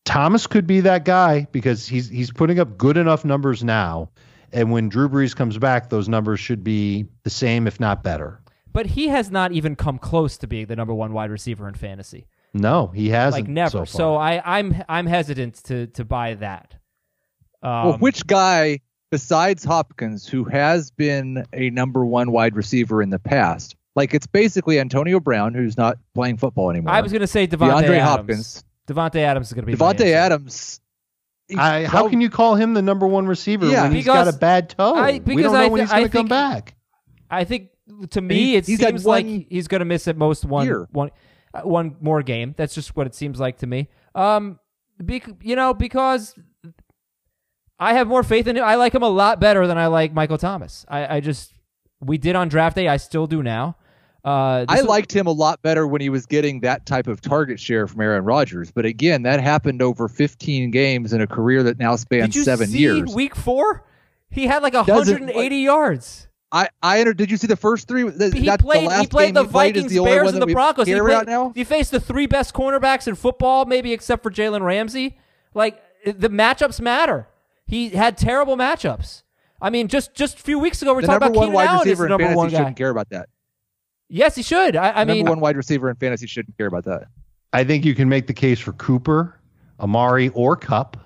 Thomas could be that guy because he's putting up good enough numbers now, and when Drew Brees comes back, those numbers should be the same, if not better. But he has not even come close to being the number one wide receiver in fantasy. No, he hasn't. Like never. So far. So I'm hesitant to buy that. Well, which guy besides Hopkins who has been a number one wide receiver in the past? Like it's basically Antonio Brown who's not playing football anymore. I was going to say DeAndre Hopkins. Devontae Adams is going to be. Devontae Adams. How can you call him the number one receiver when he's got a bad toe? We don't know when he's going to come back. I think. To me, it seems like he's going to miss at most one more game. That's just what it seems like to me. Because I have more faith in him. I like him a lot better than I like Michael Thomas. We did on draft day. I still do now. I liked him a lot better when he was getting that type of target share from Aaron Rodgers. But again, that happened over 15 games in a career that now spans 7 years. Did you see week 4? He had like 180 yards. Did you see the first 3? He played the Vikings, Bears, and the Broncos. He faced the 3 best cornerbacks in football, maybe except for Jalen Ramsey. Like, the matchups matter. He had terrible matchups. I mean, just a few weeks ago, we were talking about Keenan Allen is the number one guy. Shouldn't care about that. Yes, he should. I mean, number one wide receiver in fantasy shouldn't care about that. I think you can make the case for Cooper, Amari, or Kupp.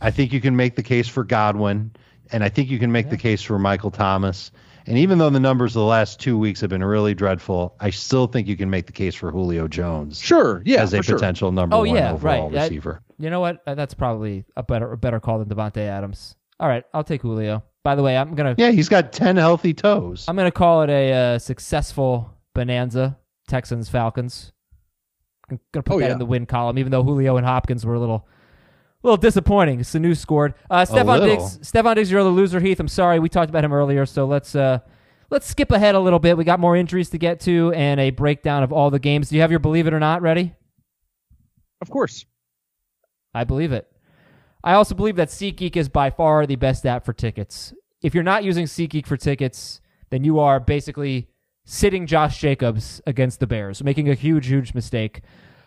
I think you can make the case for Godwin. And I think you can make the case for Michael Thomas. And even though the numbers of the last 2 weeks have been really dreadful, I still think you can make the case for Julio Jones. Sure, yeah, as a potential number one overall receiver. You know what? That's probably a better call than Devontae Adams. All right, I'll take Julio. By the way, I'm gonna. Yeah, he's got 10 healthy toes. I'm gonna call it a successful bonanza. Texans Falcons. I'm gonna put that in the win column, even though Julio and Hopkins were a little disappointing. Sanu scored. Stefon Diggs, you're the loser, Heath. I'm sorry. We talked about him earlier, so let's skip ahead a little bit. We got more injuries to get to and a breakdown of all the games. Do you have your Believe It or Not ready? Of course. I believe it. I also believe that SeatGeek is by far the best app for tickets. If you're not using SeatGeek for tickets, then you are basically sitting Josh Jacobs against the Bears, making a huge, huge mistake.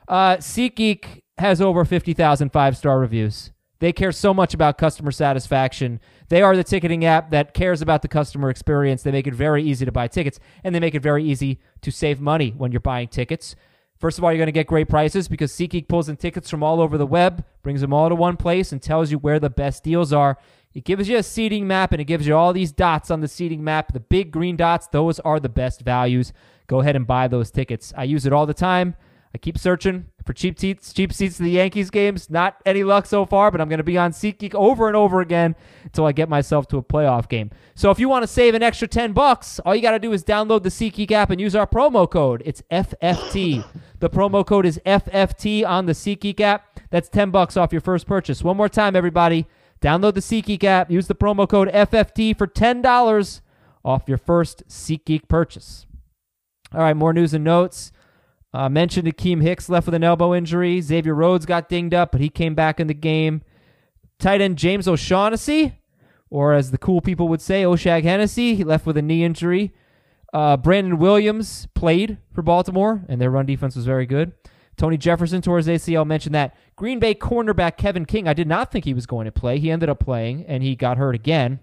SeatGeek has over 50,000 five-star reviews. They care so much about customer satisfaction. They are the ticketing app that cares about the customer experience. They make it very easy to buy tickets, and they make it very easy to save money when you're buying tickets. First of all, you're going to get great prices because SeatGeek pulls in tickets from all over the web, brings them all to one place, and tells you where the best deals are. It gives you a seating map, and it gives you all these dots on the seating map. The big green dots, those are the best values. Go ahead and buy those tickets. I use it all the time. I keep searching. for cheap seats to the Yankees games. Not any luck so far, but I'm going to be on SeatGeek over and over again until I get myself to a playoff game. So if you want to save an extra $10, all you got to do is download the SeatGeek app and use our promo code. It's FFT. The promo code is FFT on the SeatGeek app. That's $10 off your first purchase. One more time, everybody. Download the SeatGeek app. Use the promo code FFT for $10 off your first SeatGeek purchase. All right, more news and notes. Mentioned Akeem Hicks left with an elbow injury. Xavier Rhodes got dinged up, but he came back in the game. Tight end James O'Shaughnessy, or as the cool people would say, O'Shag Hennessy, he left with a knee injury. Brandon Williams played for Baltimore, and their run defense was very good. Tony Jefferson tore his ACL, mentioned that. Green Bay cornerback Kevin King, I did not think he was going to play. He ended up playing, and he got hurt again.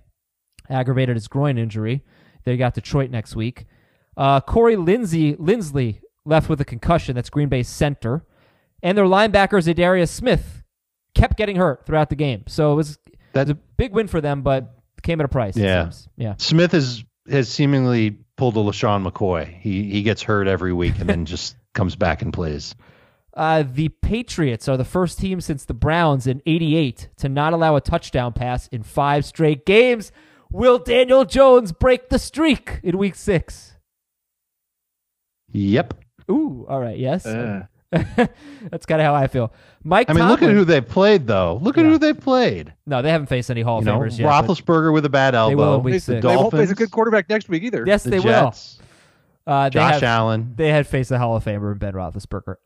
Aggravated his groin injury. They got Detroit next week. Corey Linsley left with a concussion. That's Green Bay's center. And their linebacker, Zadarius Smith, kept getting hurt throughout the game. So it was a big win for them, but came at a price. Yeah. Yeah. Smith has seemingly pulled a LaShawn McCoy. He gets hurt every week and then just comes back and plays. The Patriots are the first team since the Browns in 1988 to not allow a touchdown pass in 5 straight games. Will Daniel Jones break the streak in week 6? Yep. Ooh, all right, yes. That's kind of how I feel. Look at who they played, though. Look at who they played. No, they haven't faced any Hall of Famers yet. Roethlisberger with a bad elbow. They will in week 6. They won't face a good quarterback next week either. Yes, they will. Josh Allen. They had faced the Hall of Famer in Ben Roethlisberger.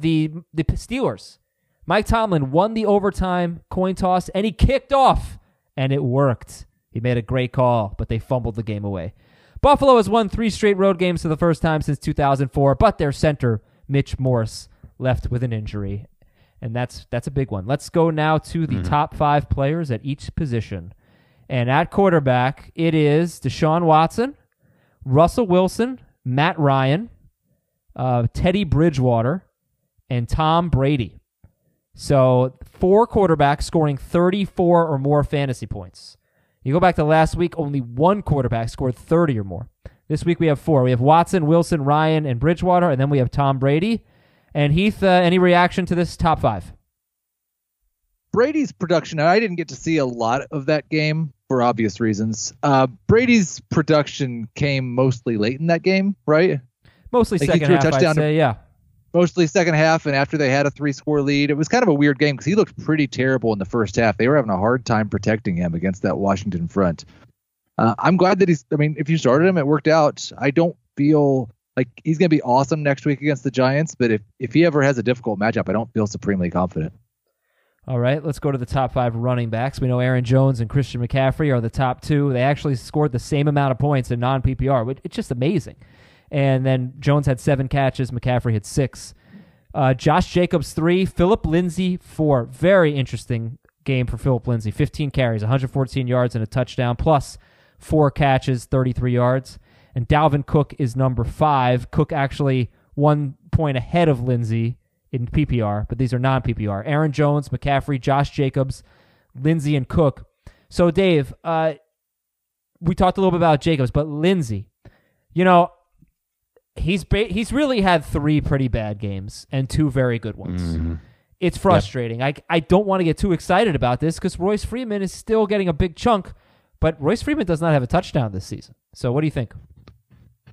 The Steelers. Mike Tomlin won the overtime coin toss, and he kicked off, and it worked. He made a great call, but they fumbled the game away. Buffalo has won 3 straight road games for the first time since 2004, but their center, Mitch Morse, left with an injury, and that's a big one. Let's go now to the top 5 players at each position. And at quarterback, it is Deshaun Watson, Russell Wilson, Matt Ryan, Teddy Bridgewater, and Tom Brady. So 4 quarterbacks scoring 34 or more fantasy points. You go back to last week, only 1 quarterback scored 30 or more. This week we have 4. We have Watson, Wilson, Ryan, and Bridgewater, and then we have Tom Brady. And Heath, any reaction to this top 5? Brady's production, I didn't get to see a lot of that game for obvious reasons. Brady's production came mostly late in that game, right? Mostly like second half, I'd say, yeah. Mostly second half, and after they had a 3-score lead, it was kind of a weird game because he looked pretty terrible in the first half. They were having a hard time protecting him against that Washington front. I'm glad that if you started him, it worked out. I don't feel like he's going to be awesome next week against the Giants, but if he ever has a difficult matchup, I don't feel supremely confident. All right, let's go to the top 5 running backs. We know Aaron Jones and Christian McCaffrey are the top 2. They actually scored the same amount of points in non-PPR, which it's just amazing. And then Jones had 7 catches. McCaffrey had 6. Josh Jacobs, 3. Phillip Lindsay, 4. Very interesting game for Phillip Lindsay. 15 carries, 114 yards and a touchdown, plus 4 catches, 33 yards. And Dalvin Cook is number 5. Cook actually 1 point ahead of Lindsay in PPR, but these are non-PPR. Aaron Jones, McCaffrey, Josh Jacobs, Lindsay, and Cook. So, Dave, we talked a little bit about Jacobs, but Lindsay, he's really had 3 pretty bad games and 2 very good ones. Mm-hmm. It's frustrating. Yep. I don't want to get too excited about this because Royce Freeman is still getting a big chunk, but Royce Freeman does not have a touchdown this season. So what do you think?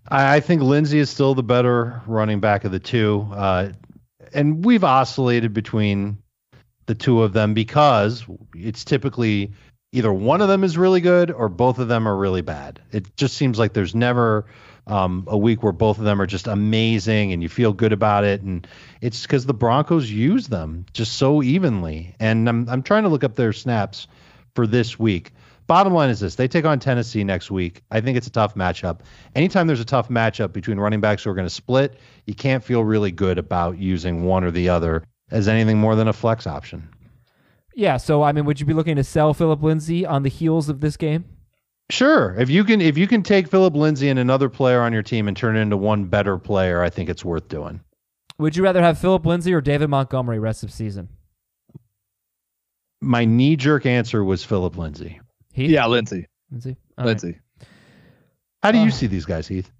I think Lindsay is still the better running back of the 2. And we've oscillated between the 2 of them because it's typically either one of them is really good or both of them are really bad. It just seems like there's never a week where both of them are just amazing and you feel good about it. And it's because the Broncos use them just so evenly. And I'm trying to look up their snaps for this week. Bottom line is this. They take on Tennessee next week. I think it's a tough matchup. Anytime there's a tough matchup between running backs who are going to split, you can't feel really good about using one or the other as anything more than a flex option. Yeah, so, would you be looking to sell Phillip Lindsay on the heels of this game? Sure. If you can take Phillip Lindsay and another player on your team and turn it into one better player, I think it's worth doing. Would you rather have Phillip Lindsay or David Montgomery rest of season? My knee-jerk answer was Phillip Lindsay. Heath? Yeah, Lindsay. Right. How do you see these guys, Heath?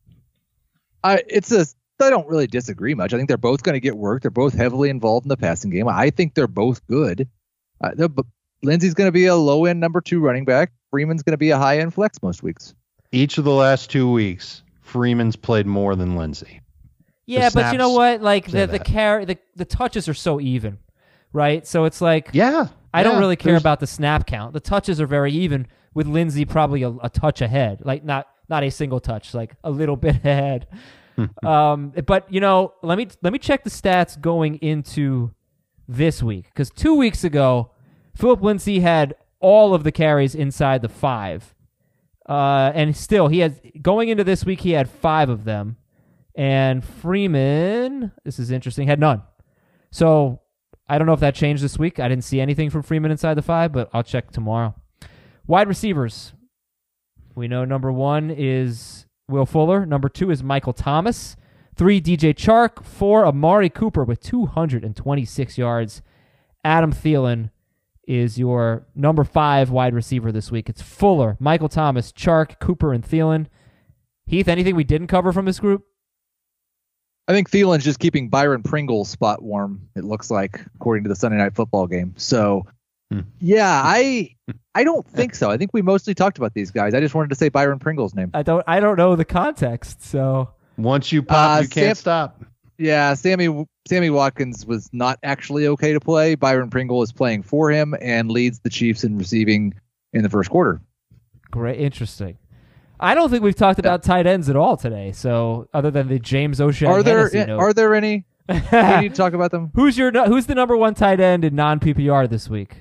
It's a I don't really disagree much. I think they're both going to get work. They're both heavily involved in the passing game. I think they're both good. Lindsey's going to be a low-end number 2 running back. Freeman's going to be a high-end flex most weeks. Each of the last 2 weeks, Freeman's played more than Lindsey. Yeah, but you know what? Like the touches are so even, right? So it's like I don't really care about the snap count. The touches are very even, with Lindsey probably a touch ahead, like not a single touch, like a little bit ahead. But you know, let me check the stats going into this week, because 2 weeks ago, Philip Lindsay had all of the carries inside the 5, and still he has going into this week he had 5 of them, and Freeman, this is interesting, had none. So I don't know if that changed this week. I didn't see anything from Freeman inside the 5, but I'll check tomorrow. Wide receivers, we know number 1 is Will Fuller. Number 2 is Michael Thomas. 3, DJ Chark. 4, Amari Cooper with 226 yards. Adam Thielen is your number 5 wide receiver this week. It's Fuller, Michael Thomas, Chark, Cooper, and Thielen. Heath, anything we didn't cover from this group? I think Thielen's just keeping Byron Pringle's spot warm, it looks like, according to the Sunday Night Football game. So, yeah, I don't think so. I think we mostly talked about these guys. I just wanted to say Byron Pringle's name. I don't know the context. So once you pop, you can't stop. Yeah, Sammy Watkins was not actually okay to play. Byron Pringle is playing for him and leads the Chiefs in receiving in the first quarter. Great, interesting. I don't think we've talked about tight ends at all today. So other than the James O'Shea, are there any? We need to talk about them. Who's the number 1 tight end in non-PPR this week?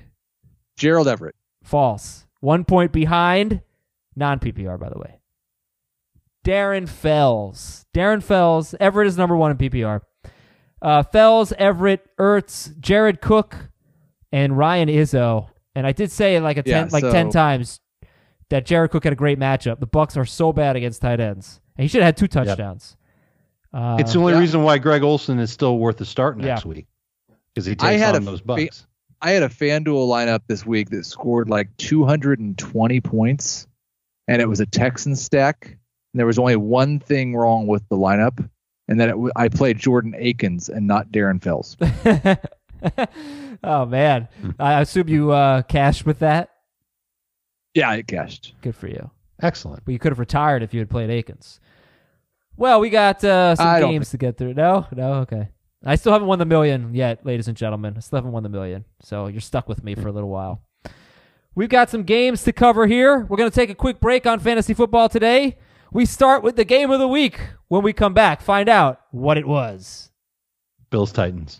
Gerald Everett. False. 1 point behind, non-PPR, by the way. Darren Fells. Everett is number 1 in PPR. Fells, Everett, Ertz, Jared Cook, and Ryan Izzo. And I did say ten times that Jared Cook had a great matchup. The Bucs are so bad against tight ends, and he should have had 2 touchdowns. Yep. It's the only reason why Greg Olsen is still worth a start next week, because he takes on those Bucs. I had a FanDuel lineup this week that scored like 220 points, and it was a Texan stack. And there was only one thing wrong with the lineup, and that I played Jordan Akins and not Darren Fells. Oh, man. I assume you cashed with that? Yeah, I cashed. Good for you. Excellent. But you could have retired if you had played Akins. Well, we got some games to get through. No? Okay. I still haven't won the million yet, ladies and gentlemen. So you're stuck with me for a little while. We've got some games to cover here. We're going to take a quick break on fantasy football today. We start with the game of the week. When we come back, find out what it was. Bills Titans.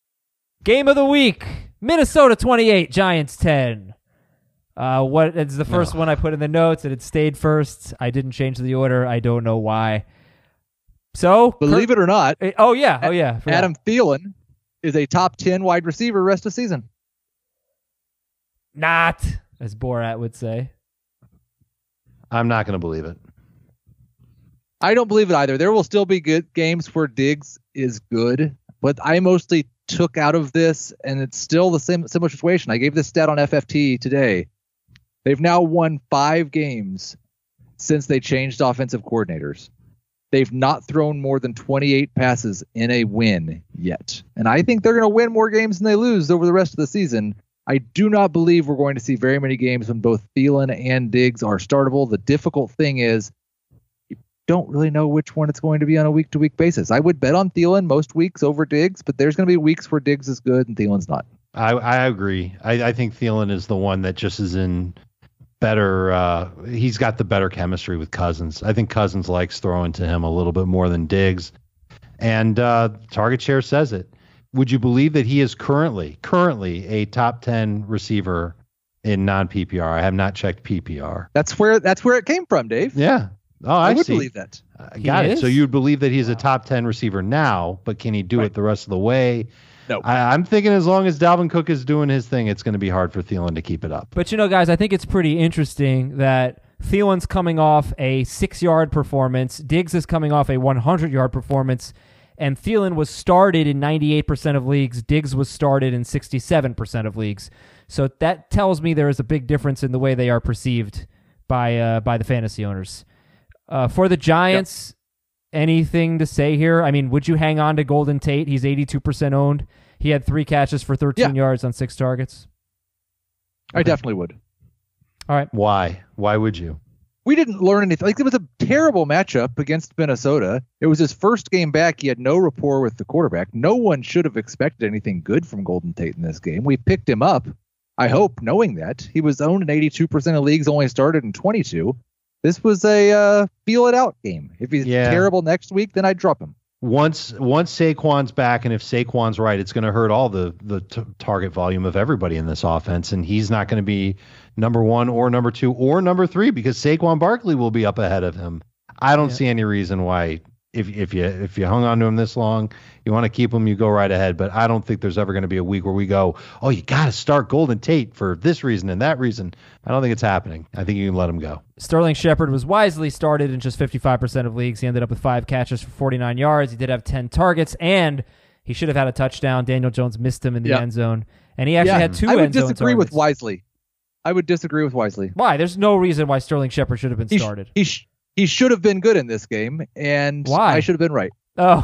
Game of the week, Minnesota 28, Giants 10. What is the first one I put in the notes, and it stayed first. I didn't change the order. I don't know why. So believe it or not. Oh, yeah. Adam Thielen is a top 10 wide receiver rest of season. Not, as Borat would say. I'm not going to believe it. I don't believe it either. There will still be good games where Diggs is good, but I mostly took out of this, and it's still the similar situation. I gave this stat on FFT today. They've now won 5 games since they changed offensive coordinators. They've not thrown more than 28 passes in a win yet, and I think they're going to win more games than they lose over the rest of the season. I do not believe we're going to see very many games when both Thielen and Diggs are startable. The difficult thing is, don't really know which one it's going to be on a week-to-week basis. I would bet on Thielen most weeks over Diggs, but there's going to be weeks where Diggs is good and Thielen's not. I agree. I think Thielen is the one that just is in better. He's got the better chemistry with Cousins. I think Cousins likes throwing to him a little bit more than Diggs. And target share says it. Would you believe that he is currently a top 10 receiver in non-PPR? I have not checked PPR. That's where it came from, Dave. Yeah. Oh, I would believe that. Got it. So you'd believe that he's a top 10 receiver now, but can he do it the rest of the way? No. I'm thinking as long as Dalvin Cook is doing his thing, it's going to be hard for Thielen to keep it up. But, guys, I think it's pretty interesting that Thielen's coming off a 6-yard performance. Diggs is coming off a 100-yard performance. And Thielen was started in 98% of leagues. Diggs was started in 67% of leagues. So that tells me there is a big difference in the way they are perceived by the fantasy owners. For the Giants, anything to say here? I mean, would you hang on to Golden Tate? He's 82% owned. He had 3 catches for 13 yards on 6 targets. I definitely would. All right. Why? Why would you? We didn't learn anything. Like, it was a terrible matchup against Minnesota. It was his first game back. He had no rapport with the quarterback. No one should have expected anything good from Golden Tate in this game. We picked him up, I hope, knowing that. He was owned in 82% of leagues, only started in 22. This was a feel-it-out game. If he's terrible next week, then I'd drop him. Once Saquon's back, and if Saquon's right, it's going to hurt all the target volume of everybody in this offense, and he's not going to be number 1 or number 2 or number 3 because Saquon Barkley will be up ahead of him. I don't see any reason why if you hung on to him this long, you want to keep him, you go right ahead. But I don't think there's ever going to be a week where we go, oh, you got to start Golden Tate for this reason and that reason. I don't think it's happening. I think you can let him go. Sterling Shepard was wisely started in just 55% of leagues. He ended up with 5 catches for 49 yards. He did have 10 targets, and he should have had a touchdown. Daniel Jones missed him in the end zone, and he actually had 2 end zone targets. I would disagree with wisely. Why? There's no reason why Sterling Shepard should have been started. He should have been good in this game, and I should have been right. Oh,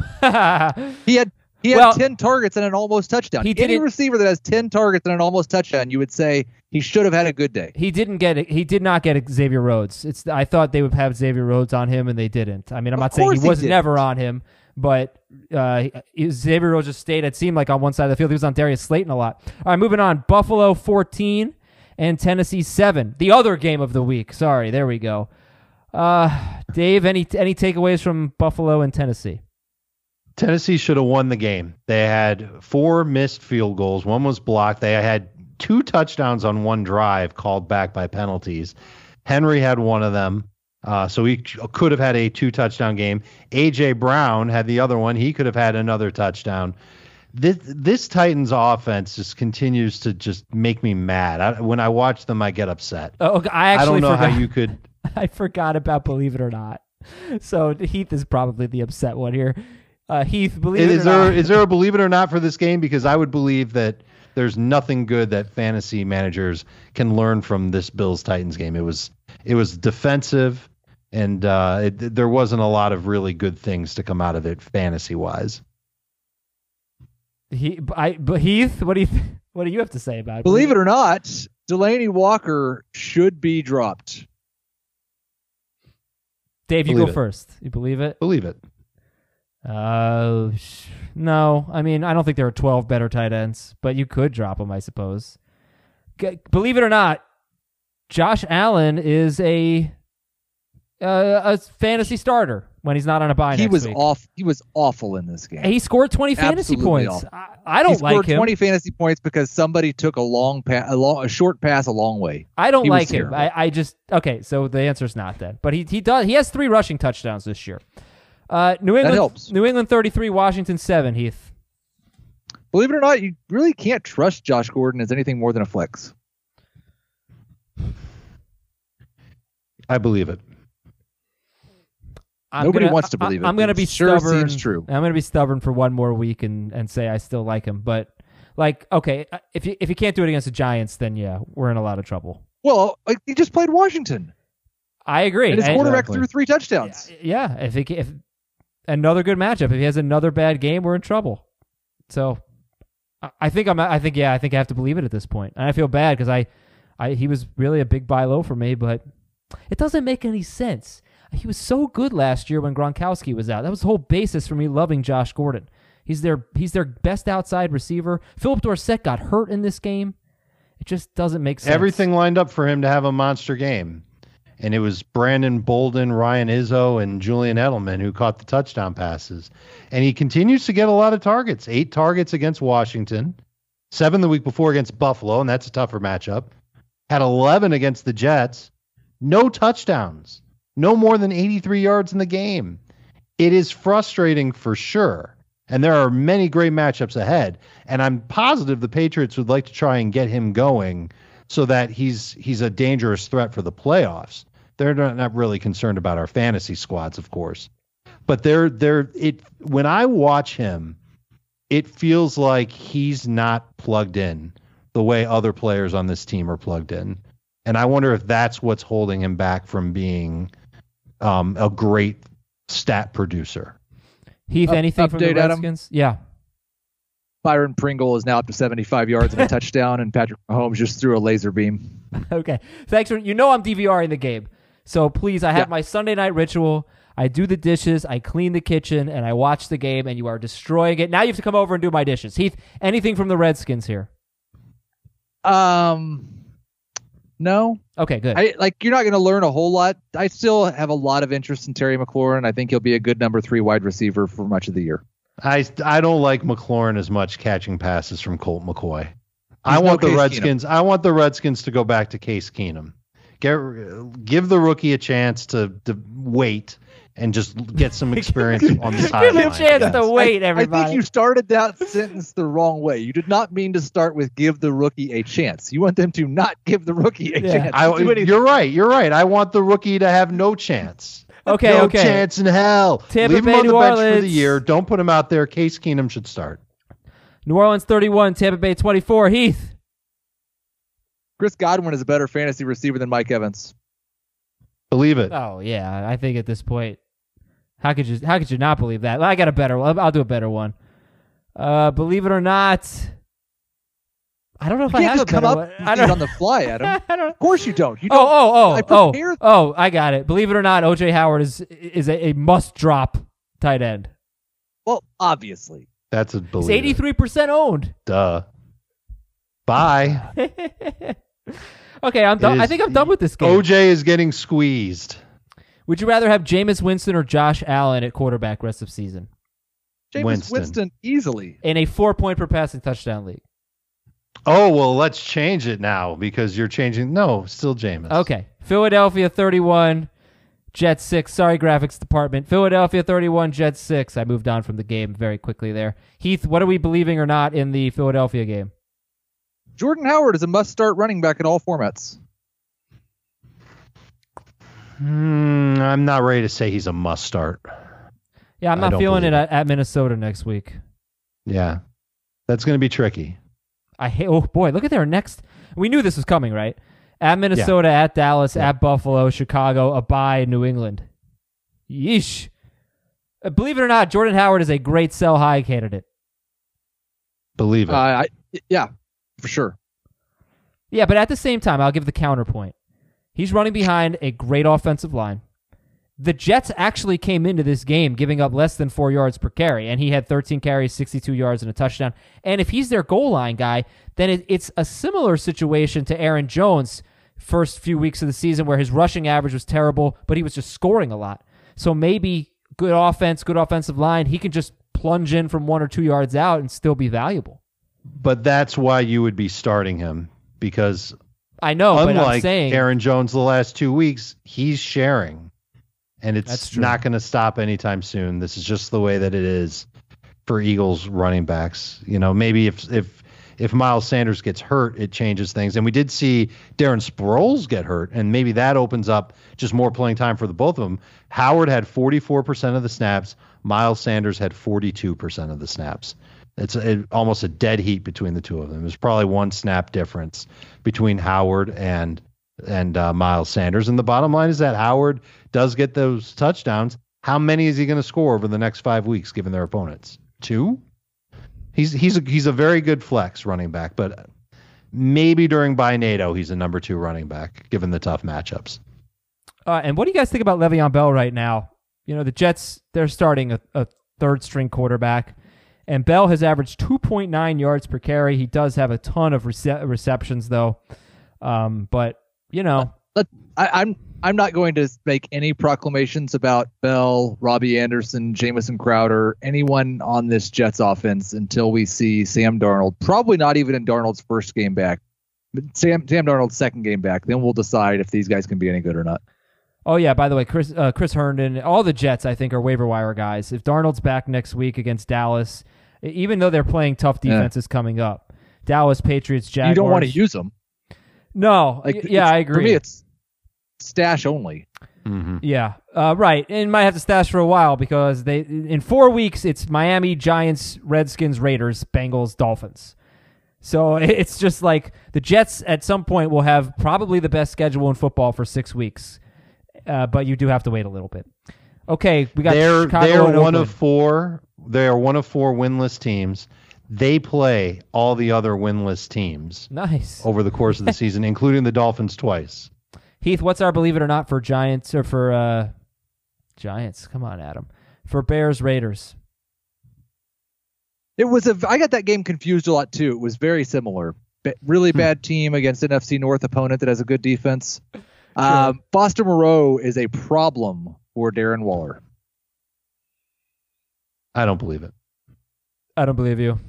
he had 10 targets and an almost touchdown. Any receiver that has 10 targets and an almost touchdown, you would say he should have had a good day. He did not get Xavier Rhodes. I thought they would have Xavier Rhodes on him, and they didn't. I mean, I'm not saying he was never on him, but Xavier Rhodes just stayed. It seemed like on one side of the field. He was on Darius Slayton a lot. All right, moving on. Buffalo 14 and Tennessee 7. The other game of the week. Sorry, there we go. Dave, any takeaways from Buffalo and Tennessee? Tennessee should have won the game. They had 4 missed field goals. One was blocked. They had 2 touchdowns on one drive called back by penalties. Henry had one of them, so he could have had a 2-touchdown game. A.J. Brown had the other one. He could have had another touchdown. This Titans offense just continues to just make me mad. When I watch them, I get upset. I don't know how you could... I forgot about Believe It or Not. So Heath is probably the upset one here. Heath, believe it or not. Is there a Believe It or Not for this game? Because I would believe that there's nothing good that fantasy managers can learn from this Bills-Titans game. It was defensive, and there wasn't a lot of really good things to come out of it fantasy-wise. Heath, what do you have to say about it? Believe it or not, Delaney Walker should be dropped. Dave, you go first. You believe it? Believe it. No. I mean, I don't think there are 12 better tight ends, but you could drop them, I suppose. Believe it or not, Josh Allen is a fantasy starter when he's not on a bye next week. He was awful in this game. He scored 20 fantasy points. I don't like him. He scored 20 fantasy points because somebody took a short pass a long way. I don't like him. Okay, so the answer's not that. But he has 3 rushing touchdowns this year. New England 33, Washington 7, Heath. Believe it or not, you really can't trust Josh Gordon as anything more than a flex. I believe it. Nobody wants to believe it. I'm going to be stubborn. Seems true. I'm going to be stubborn for one more week and say I still like him. But, if you can't do it against the Giants, then, we're in a lot of trouble. Well, he just played Washington. I agree. And his quarterback threw 3 touchdowns. Yeah. If another good matchup. If he has another bad game, we're in trouble. So, I think I have to believe it at this point. And I feel bad because he was really a big buy low for me, but it doesn't make any sense. He was so good last year when Gronkowski was out. That was the whole basis for me loving Josh Gordon. He's their best outside receiver. Philip Dorsett got hurt in this game. It just doesn't make sense. Everything lined up for him to have a monster game. And it was Brandon Bolden, Ryan Izzo, and Julian Edelman who caught the touchdown passes. And he continues to get a lot of targets. 8 targets against Washington. 7 the week before against Buffalo, and that's a tougher matchup. Had 11 against the Jets. No touchdowns. No more than 83 yards in the game. It is frustrating for sure. And there are many great matchups ahead. And I'm positive the Patriots would like to try and get him going so that he's a dangerous threat for the playoffs. They're not really concerned about our fantasy squads, of course. But when I watch him, it feels like he's not plugged in the way other players on this team are plugged in. And I wonder if that's what's holding him back from being a great stat producer. Heath, anything from the Redskins? Yeah. Byron Pringle is now up to 75 yards and a touchdown, and Patrick Mahomes just threw a laser beam. Okay. Thanks for, I'm DVRing the game. So please, I have my Sunday night ritual. I do the dishes, I clean the kitchen, and I watch the game, and you are destroying it. Now you have to come over and do my dishes. Heath, anything from the Redskins here? No. Okay, good. You're not going to learn a whole lot. I still have a lot of interest in Terry McLaurin. I think he'll be a good number 3 wide receiver for much of the year. I don't like McLaurin as much catching passes from Colt McCoy. I want the Redskins to go back to Case Keenum. Give the rookie a chance to wait and just get some experience on the sideline. Give him a chance to wait, everybody. I think you started that sentence the wrong way. You did not mean to start with give the rookie a chance. You want them to not give the rookie a chance. You're right. I want the rookie to have no chance. Okay, No chance in hell. Leave him on the bench for the year. Don't put him out there. Case Keenum should start. New Orleans 31, Tampa Bay 24. Heath. Chris Godwin is a better fantasy receiver than Mike Evans. Believe it. Oh, yeah. I think at this point, how could you not believe that? I got a better one. I'll do a better one. Believe it or not, I don't know if I have a better one. I don't on the fly, Adam. Of course you don't. You don't. I got it. Believe it or not, O.J. Howard is a must-drop tight end. Well, obviously. That's a belief. He's 83% owned. Duh. Bye. Okay, I'm done. I think I'm done with this game. OJ is getting squeezed. Would you rather have Jameis Winston or Josh Allen at quarterback rest of season? Jameis Winston easily. In a 4-point per passing touchdown league. Oh, well, let's change it now because you're changing. No, still Jameis. Okay. Philadelphia 31, Jets 6. Sorry, graphics department. Philadelphia 31, Jets 6. I moved on from the game very quickly there. Heath, what are we believing or not in the Philadelphia game? Jordan Howard is a must-start running back in all formats. I'm not ready to say he's a must-start. Yeah, I'm not feeling it at Minnesota next week. Yeah, that's going to be tricky. Oh, boy, look at their next. We knew this was coming, right? At Minnesota, at Dallas, at Buffalo, Chicago, a bye, New England. Yeesh. Believe it or not, Jordan Howard is a great sell-high candidate. Believe it. Yeah. For sure. Yeah, but at the same time, I'll give the counterpoint. He's running behind a great offensive line. The Jets actually came into this game giving up less than 4 yards per carry, and he had 13 carries, 62 yards, and a touchdown. And if he's their goal line guy, then it's a similar situation to Aaron Jones' first few weeks of the season where his rushing average was terrible, but he was just scoring a lot. So maybe good offense, good offensive line, he can just plunge in from 1 or 2 yards out and still be valuable. But that's why you would be starting him, because I know, unlike but I'm saying, Aaron Jones the last 2 weeks, he's sharing, and it's not going to stop anytime soon. This is just the way that it is for Eagles running backs. Maybe if Miles Sanders gets hurt, it changes things. And we did see Darren Sproles get hurt, and maybe that opens up just more playing time for the both of them. Howard had 44% of the snaps. Miles Sanders had 42% of the snaps. It's almost a dead heat between the two of them. There's probably 1 snap difference between Howard and Miles Sanders. And the bottom line is that Howard does get those touchdowns. How many is he going to score over the next 5 weeks, given their opponents? 2? He's a very good flex running back, but maybe during bye NATO, he's a number 2 running back, given the tough matchups. And what do you guys think about Le'Veon Bell right now? You know, the Jets, they're starting a third-string quarterback, and Bell has averaged 2.9 yards per carry. He does have a ton of receptions, though. But, you know. I'm not going to make any proclamations about Bell, Robbie Anderson, Jamison Crowder, anyone on this Jets offense until we see Sam Darnold. Probably not even in Darnold's first game back, but Sam Darnold's second game back. Then we'll decide if these guys can be any good or not. Oh, yeah. By the way, Chris Herndon, all the Jets, I think, are waiver wire guys. If Darnold's back next week against Dallas, even though they're playing tough defenses coming up, Dallas, Patriots, Jaguars. You don't want to use them. No. Yeah, I agree. For me, it's stash only. Mm-hmm. Yeah, right. And might have to stash for a while because in 4 weeks, it's Miami, Giants, Redskins, Raiders, Bengals, Dolphins. So it's just like the Jets at some point will have probably the best schedule in football for 6 weeks. But you do have to wait a little bit. Okay, we got Chicago. They're one of four. They are one of four winless teams. They play all the other winless teams. Nice. Over the course of the season, including the Dolphins twice. Heath, what's our believe it or not for Giants or for Giants? Come on, Adam. For Bears Raiders. I got that game confused a lot too. It was very similar. Really bad team against an NFC North opponent that has a good defense. Sure. Foster Moreau is a problem for Darren Waller. I don't believe it. I don't believe you.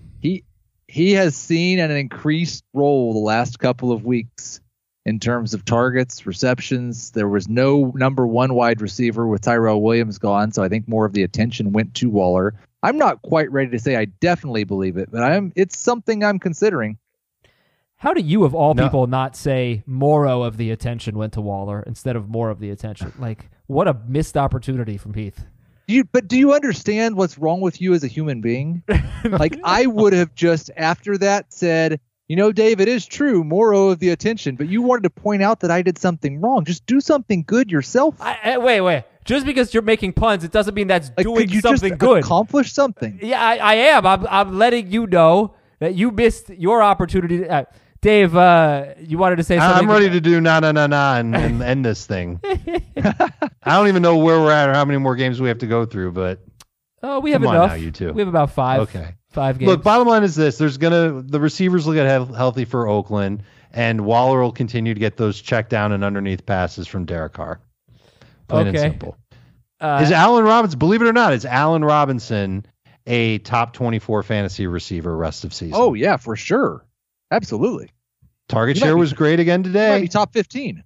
He has seen an increased role the last couple of weeks in terms of targets, receptions. There was no number one wide receiver with Tyrell Williams gone, so I think more of the attention went to Waller. I'm not quite ready to say I definitely believe it, but it's something I'm considering. How do you, of all people, not say Morrow of the attention went to Waller instead of more of the attention? Like, what a missed opportunity from Heath. But do you understand what's wrong with you as a human being? Like, I would have just, after that, said, you know, Dave, it is true, Morrow of the attention, but you wanted to point out that I did something wrong. Just do something good yourself. Wait. Just because you're making puns, it doesn't mean that's doing something good. Could you just accomplish something? Yeah, I am. I'm letting you know that you missed your opportunity to, Dave, you wanted to say something? I'm ready to do na-na-na-na and end this thing. I don't even know where we're at or how many more games we have to go through, but we have enough. Now, you two. We have about five. Okay. Five games. Look, bottom line is this. The receivers will get healthy for Oakland, and Waller will continue to get those check down and underneath passes from Derek Carr. Plain and simple. Is Allen Robinson, believe it or not, is Allen Robinson a top 24 fantasy receiver rest of season? Oh, yeah, for sure. Absolutely. Target share was great again today. Might be top 15.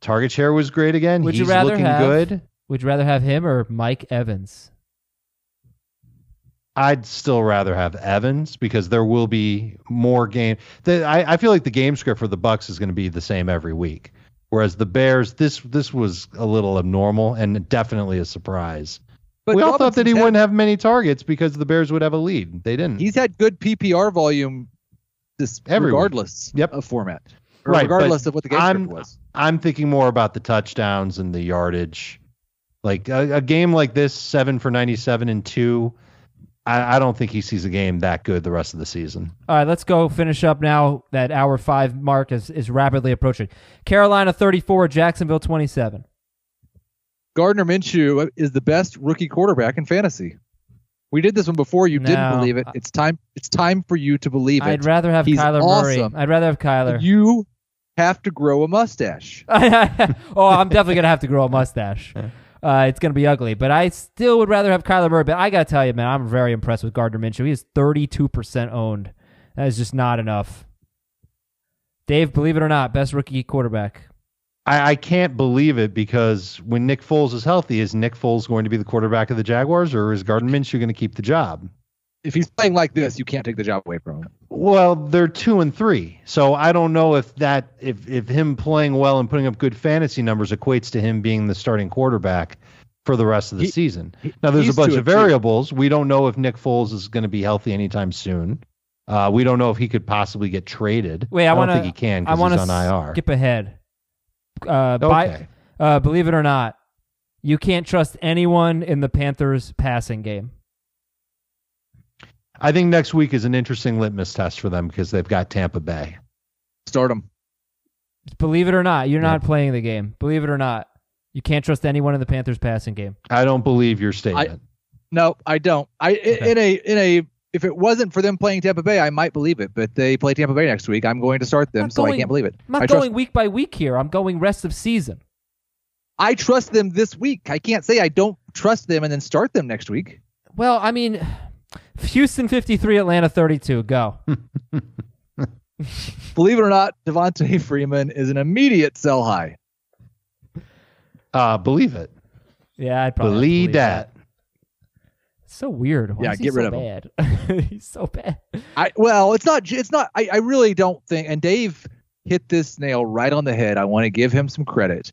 Target share was great again. He's looking good. Would you rather have him or Mike Evans? I'd still rather have Evans because there will be more game. I feel like the game script for the Bucs is going to be the same every week, whereas the Bears, this was a little abnormal and definitely a surprise. But we all thought that he wouldn't have many targets because the Bears would have a lead. They didn't. He's had good PPR volume. Regardless of format, right, regardless of what the game script was. I'm thinking more about the touchdowns and the yardage. Like a game like this, 7 for 97 and 2, I don't think he sees a game that good the rest of the season. All right, let's go finish up now. That hour 5 mark is rapidly approaching. Carolina 34, Jacksonville 27. Gardner Minshew is the best rookie quarterback in fantasy. We did this one before. You didn't believe it. It's time for you to believe it. I'd rather have Kyler Murray. Awesome. I'd rather have Kyler. You have to grow a mustache. I'm definitely going to have to grow a mustache. It's going to be ugly. But I still would rather have Kyler Murray. But I got to tell you, man, I'm very impressed with Gardner Minshew. He is 32% owned. That is just not enough. Dave, believe it or not, best rookie quarterback. I can't believe it because when Nick Foles is healthy, is Nick Foles going to be the quarterback of the Jaguars or is Gardner Minshew going to keep the job? If he's playing like this, you can't take the job away from him. Well, they're 2 and 3. So I don't know if if him playing well and putting up good fantasy numbers equates to him being the starting quarterback for the rest of the season. Now, there's a bunch of variables. We don't know if Nick Foles is going to be healthy anytime soon. We don't know if he could possibly get traded. Wait, I don't think he can because he's on IR. Skip ahead. Believe it or not, you can't trust anyone in the Panthers passing game. I think next week is an interesting litmus test for them because they've got Tampa Bay. Start them. Believe it or not, you're not playing the game. Believe it or not, You can't trust anyone in the Panthers passing game. I don't believe your statement. No, I don't. If it wasn't for them playing Tampa Bay, I might believe it, but they play Tampa Bay next week. I'm going to start them, so I can't believe it. I'm not going week by week here. I'm going rest of season. I trust them this week. I can't say I don't trust them and then start them next week. Well, I mean, Houston 53, Atlanta 32. Go. Believe it or not, Devonta Freeman is an immediate sell high. Believe it. Yeah, I'd probably believe that. So weird. Why is he so bad? He's so bad. Well, it's not. I really don't think. And Dave hit this nail right on the head. I want to give him some credit.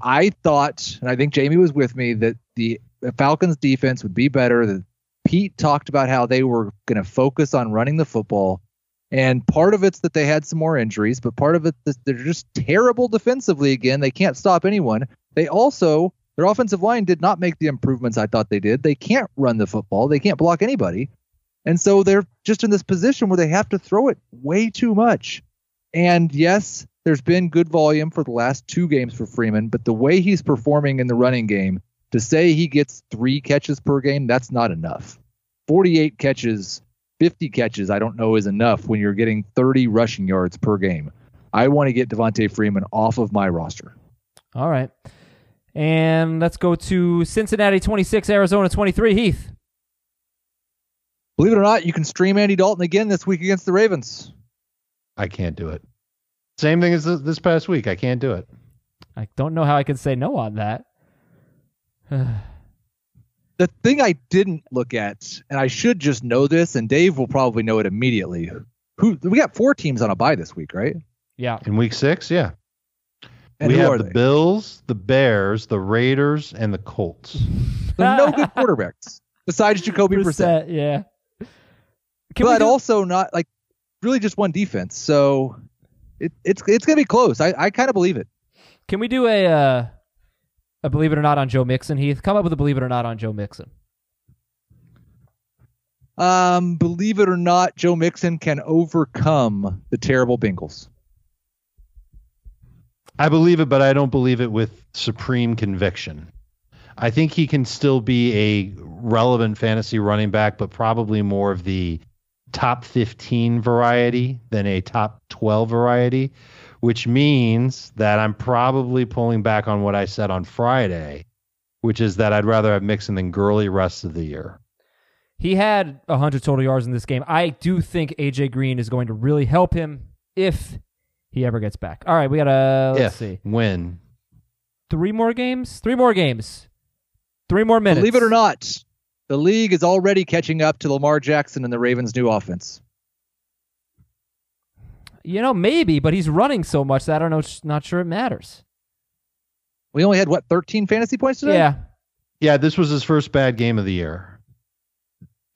I thought, and I think Jamie was with me, that the Falcons' defense would be better. That Pete talked about how they were going to focus on running the football, and part of it's that they had some more injuries, but part of it that they're just terrible defensively again. They can't stop anyone. They also. Their offensive line did not make the improvements I thought they did. They can't run the football. They can't block anybody. And so they're just in this position where they have to throw it way too much. And yes, there's been good volume for the last two games for Freeman, but the way he's performing in the running game, to say he gets 3 catches per game, that's not enough. 48 catches, 50 catches, I don't know is enough when you're getting 30 rushing yards per game. I want to get Devonta Freeman off of my roster. All right. And let's go to Cincinnati 26, Arizona 23. Heath. Believe it or not, you can stream Andy Dalton again this week against the Ravens. I can't do it. Same thing as this past week. I can't do it. I don't know how I can say no on that. The thing I didn't look at, and I should just know this, and Dave will probably know it immediately. We got 4 teams on a bye this week, right? Yeah. In week 6, yeah. And we have the Bills, the Bears, the Raiders, and the Colts. No good quarterbacks besides Jacoby Brissett. Yeah, but also not like really just one defense. So it's gonna be close. I kind of believe it. Can we do a believe it or not on Joe Mixon? Heath, come up with a believe it or not on Joe Mixon. Believe it or not, Joe Mixon can overcome the terrible Bengals. I believe it, but I don't believe it with supreme conviction. I think he can still be a relevant fantasy running back, but probably more of the top 15 variety than a top 12 variety, which means that I'm probably pulling back on what I said on Friday, which is that I'd rather have Mixon than Gurley rest of the year. He had 100 total yards in this game. I do think AJ Green is going to really help him if he ever gets back. All right, we got to, let's see. Win. 3 more games? 3 more games. 3 more minutes. Believe it or not, the league is already catching up to Lamar Jackson and the Ravens' new offense. You know, maybe, but he's running so much that I don't know, not sure it matters. We only had, 13 fantasy points today? Yeah. Yeah, this was his first bad game of the year.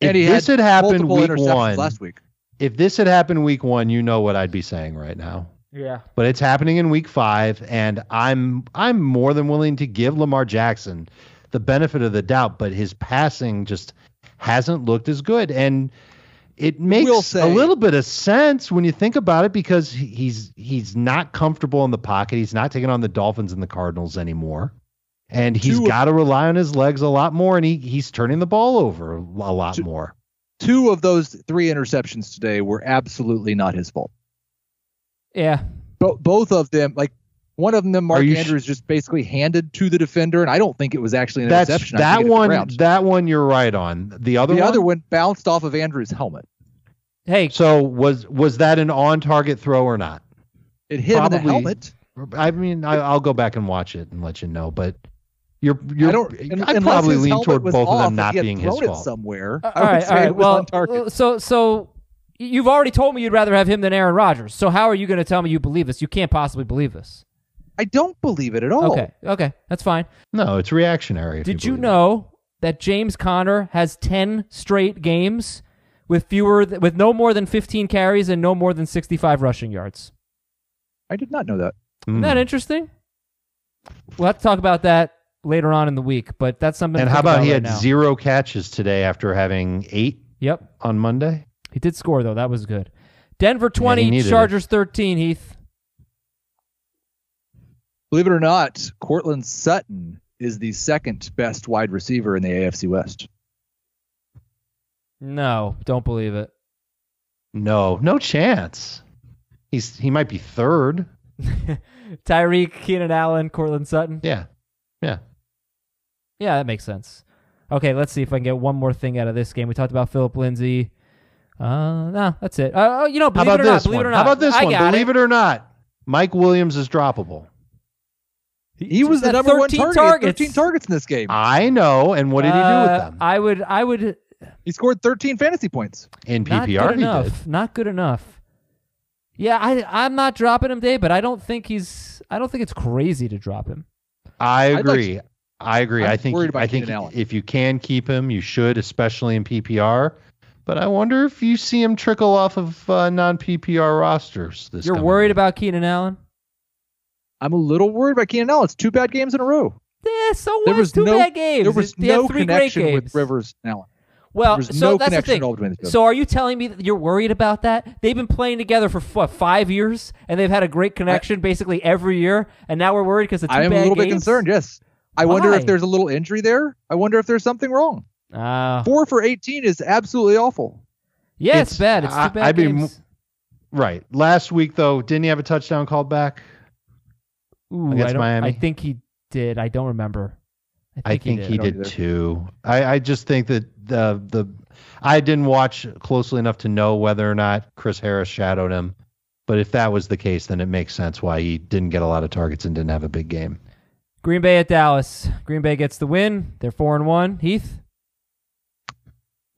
And if this had happened week 1 last week. If this had happened week 1, you know what I'd be saying right now. Yeah. But it's happening in week 5, and I'm more than willing to give Lamar Jackson the benefit of the doubt, but his passing just hasn't looked as good. And it makes a little bit of sense when you think about it, because he's not comfortable in the pocket. He's not taking on the Dolphins and the Cardinals anymore. And he's got to rely on his legs a lot more, and he's turning the ball over a lot more. 2 of those 3 interceptions today were absolutely not his fault. Yeah. Both of them, like one of them, Mark Andrews just basically handed to the defender, and I don't think it was actually an interception. That one you're right on. The other one bounced off of Andrews' helmet. Hey. So was that an on-target throw or not? It hit him in the helmet. I mean, I'll go back and watch it and let you know, but I'd probably lean toward both of them not being his fault. Somewhere. All right. Well, so you've already told me you'd rather have him than Aaron Rodgers. So how are you going to tell me you believe this? You can't possibly believe this. I don't believe it at all. Okay, that's fine. No, it's reactionary. Did you know that James Conner has 10 straight games with no more than 15 carries and no more than 65 rushing yards? I did not know that. Isn't that interesting? We'll have to talk about that later on in the week, but that's something. And how about he had 0 catches today after having 8? Yep. On Monday? He did score, though. That was good. Denver 20, Chargers 13, Heath. Believe it or not, Courtland Sutton is the second best wide receiver in the AFC West. No, don't believe it. No, no chance. He might be third. Tyreek, Keenan Allen, Courtland Sutton. Yeah, that makes sense. Okay, let's see if I can get one more thing out of this game. We talked about Philip Lindsay. No, that's it. Believe it or not, Mike Williams is droppable. He was the number 1 target. Targets. 13 targets in this game. I know, and what did he do with them? I would. He scored 13 fantasy points in PPR. Not good enough. Yeah, I'm not dropping him, Dave, but I don't think it's crazy to drop him. I agree. I think if you can keep him, you should, especially in PPR. But I wonder if you see him trickle off of non-PPR rosters this year. You're worried about Keenan Allen? I'm a little worried about Keenan Allen. It's 2 bad games in a row. Yeah, so what? Bad games. There was no connection with Rivers and Allen. Well, so that's the thing. So are you telling me that you're worried about that? They've been playing together for 5 years, and they've had a great connection basically every year, and now we're worried because it's 2 bad games? I am a little bit concerned, yes. I wonder if there's a little injury there. I wonder if there's something wrong. 4 for 18 is absolutely awful. Yeah, it's bad. It's 2 bad games. Right. Last week, though, didn't he have a touchdown called back against Miami? I think he did. I don't remember. I think he did too. I just think that I didn't watch closely enough to know whether or not Chris Harris shadowed him. But if that was the case, then it makes sense why he didn't get a lot of targets and didn't have a big game. Green Bay at Dallas. Green Bay gets the win. They're 4-1. Heath?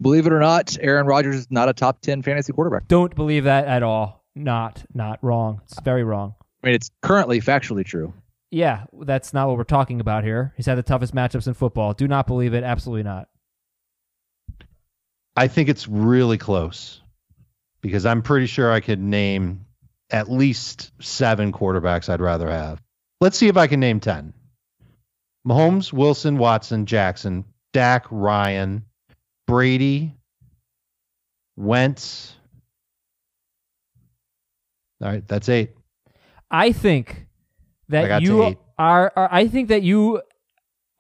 Believe it or not, Aaron Rodgers is not a top 10 fantasy quarterback. Don't believe that at all. Not wrong. It's very wrong. I mean, it's currently factually true. Yeah, that's not what we're talking about here. He's had the toughest matchups in football. Do not believe it. Absolutely not. I think it's really close because I'm pretty sure I could name at least 7 quarterbacks I'd rather have. Let's see if I can name 10. Mahomes, Wilson, Watson, Jackson, Dak, Ryan, Brady, Wentz. All right, that's 8. I think that you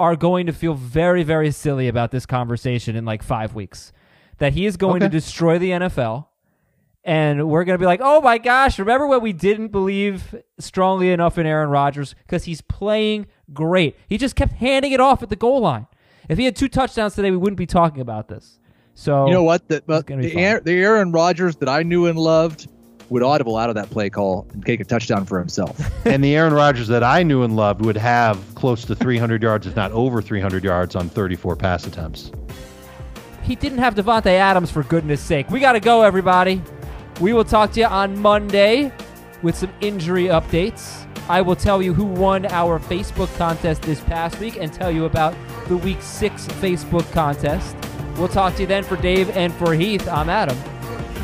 are going to feel very, very silly about this conversation in like 5 weeks. That he is going to destroy the NFL. And we're going to be like, oh my gosh, remember when we didn't believe strongly enough in Aaron Rodgers? Because he's playing great. He just kept handing it off at the goal line. If he had 2 touchdowns today, we wouldn't be talking about this. So you know what? The Aaron Rodgers that I knew and loved would audible out of that play call and take a touchdown for himself. And the Aaron Rodgers that I knew and loved would have close to 300 yards, if not over 300 yards, on 34 pass attempts. He didn't have Devontae Adams, for goodness sake. We got to go, everybody. We will talk to you on Monday with some injury updates. I will tell you who won our Facebook contest this past week and tell you about the Week 6 Facebook contest. We'll talk to you then. For Dave and for Heath, I'm Adam.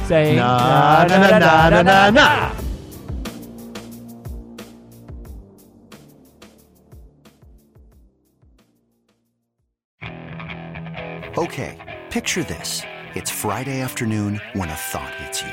Saying na na na na na na na. Okay, picture this. It's Friday afternoon when a thought hits you.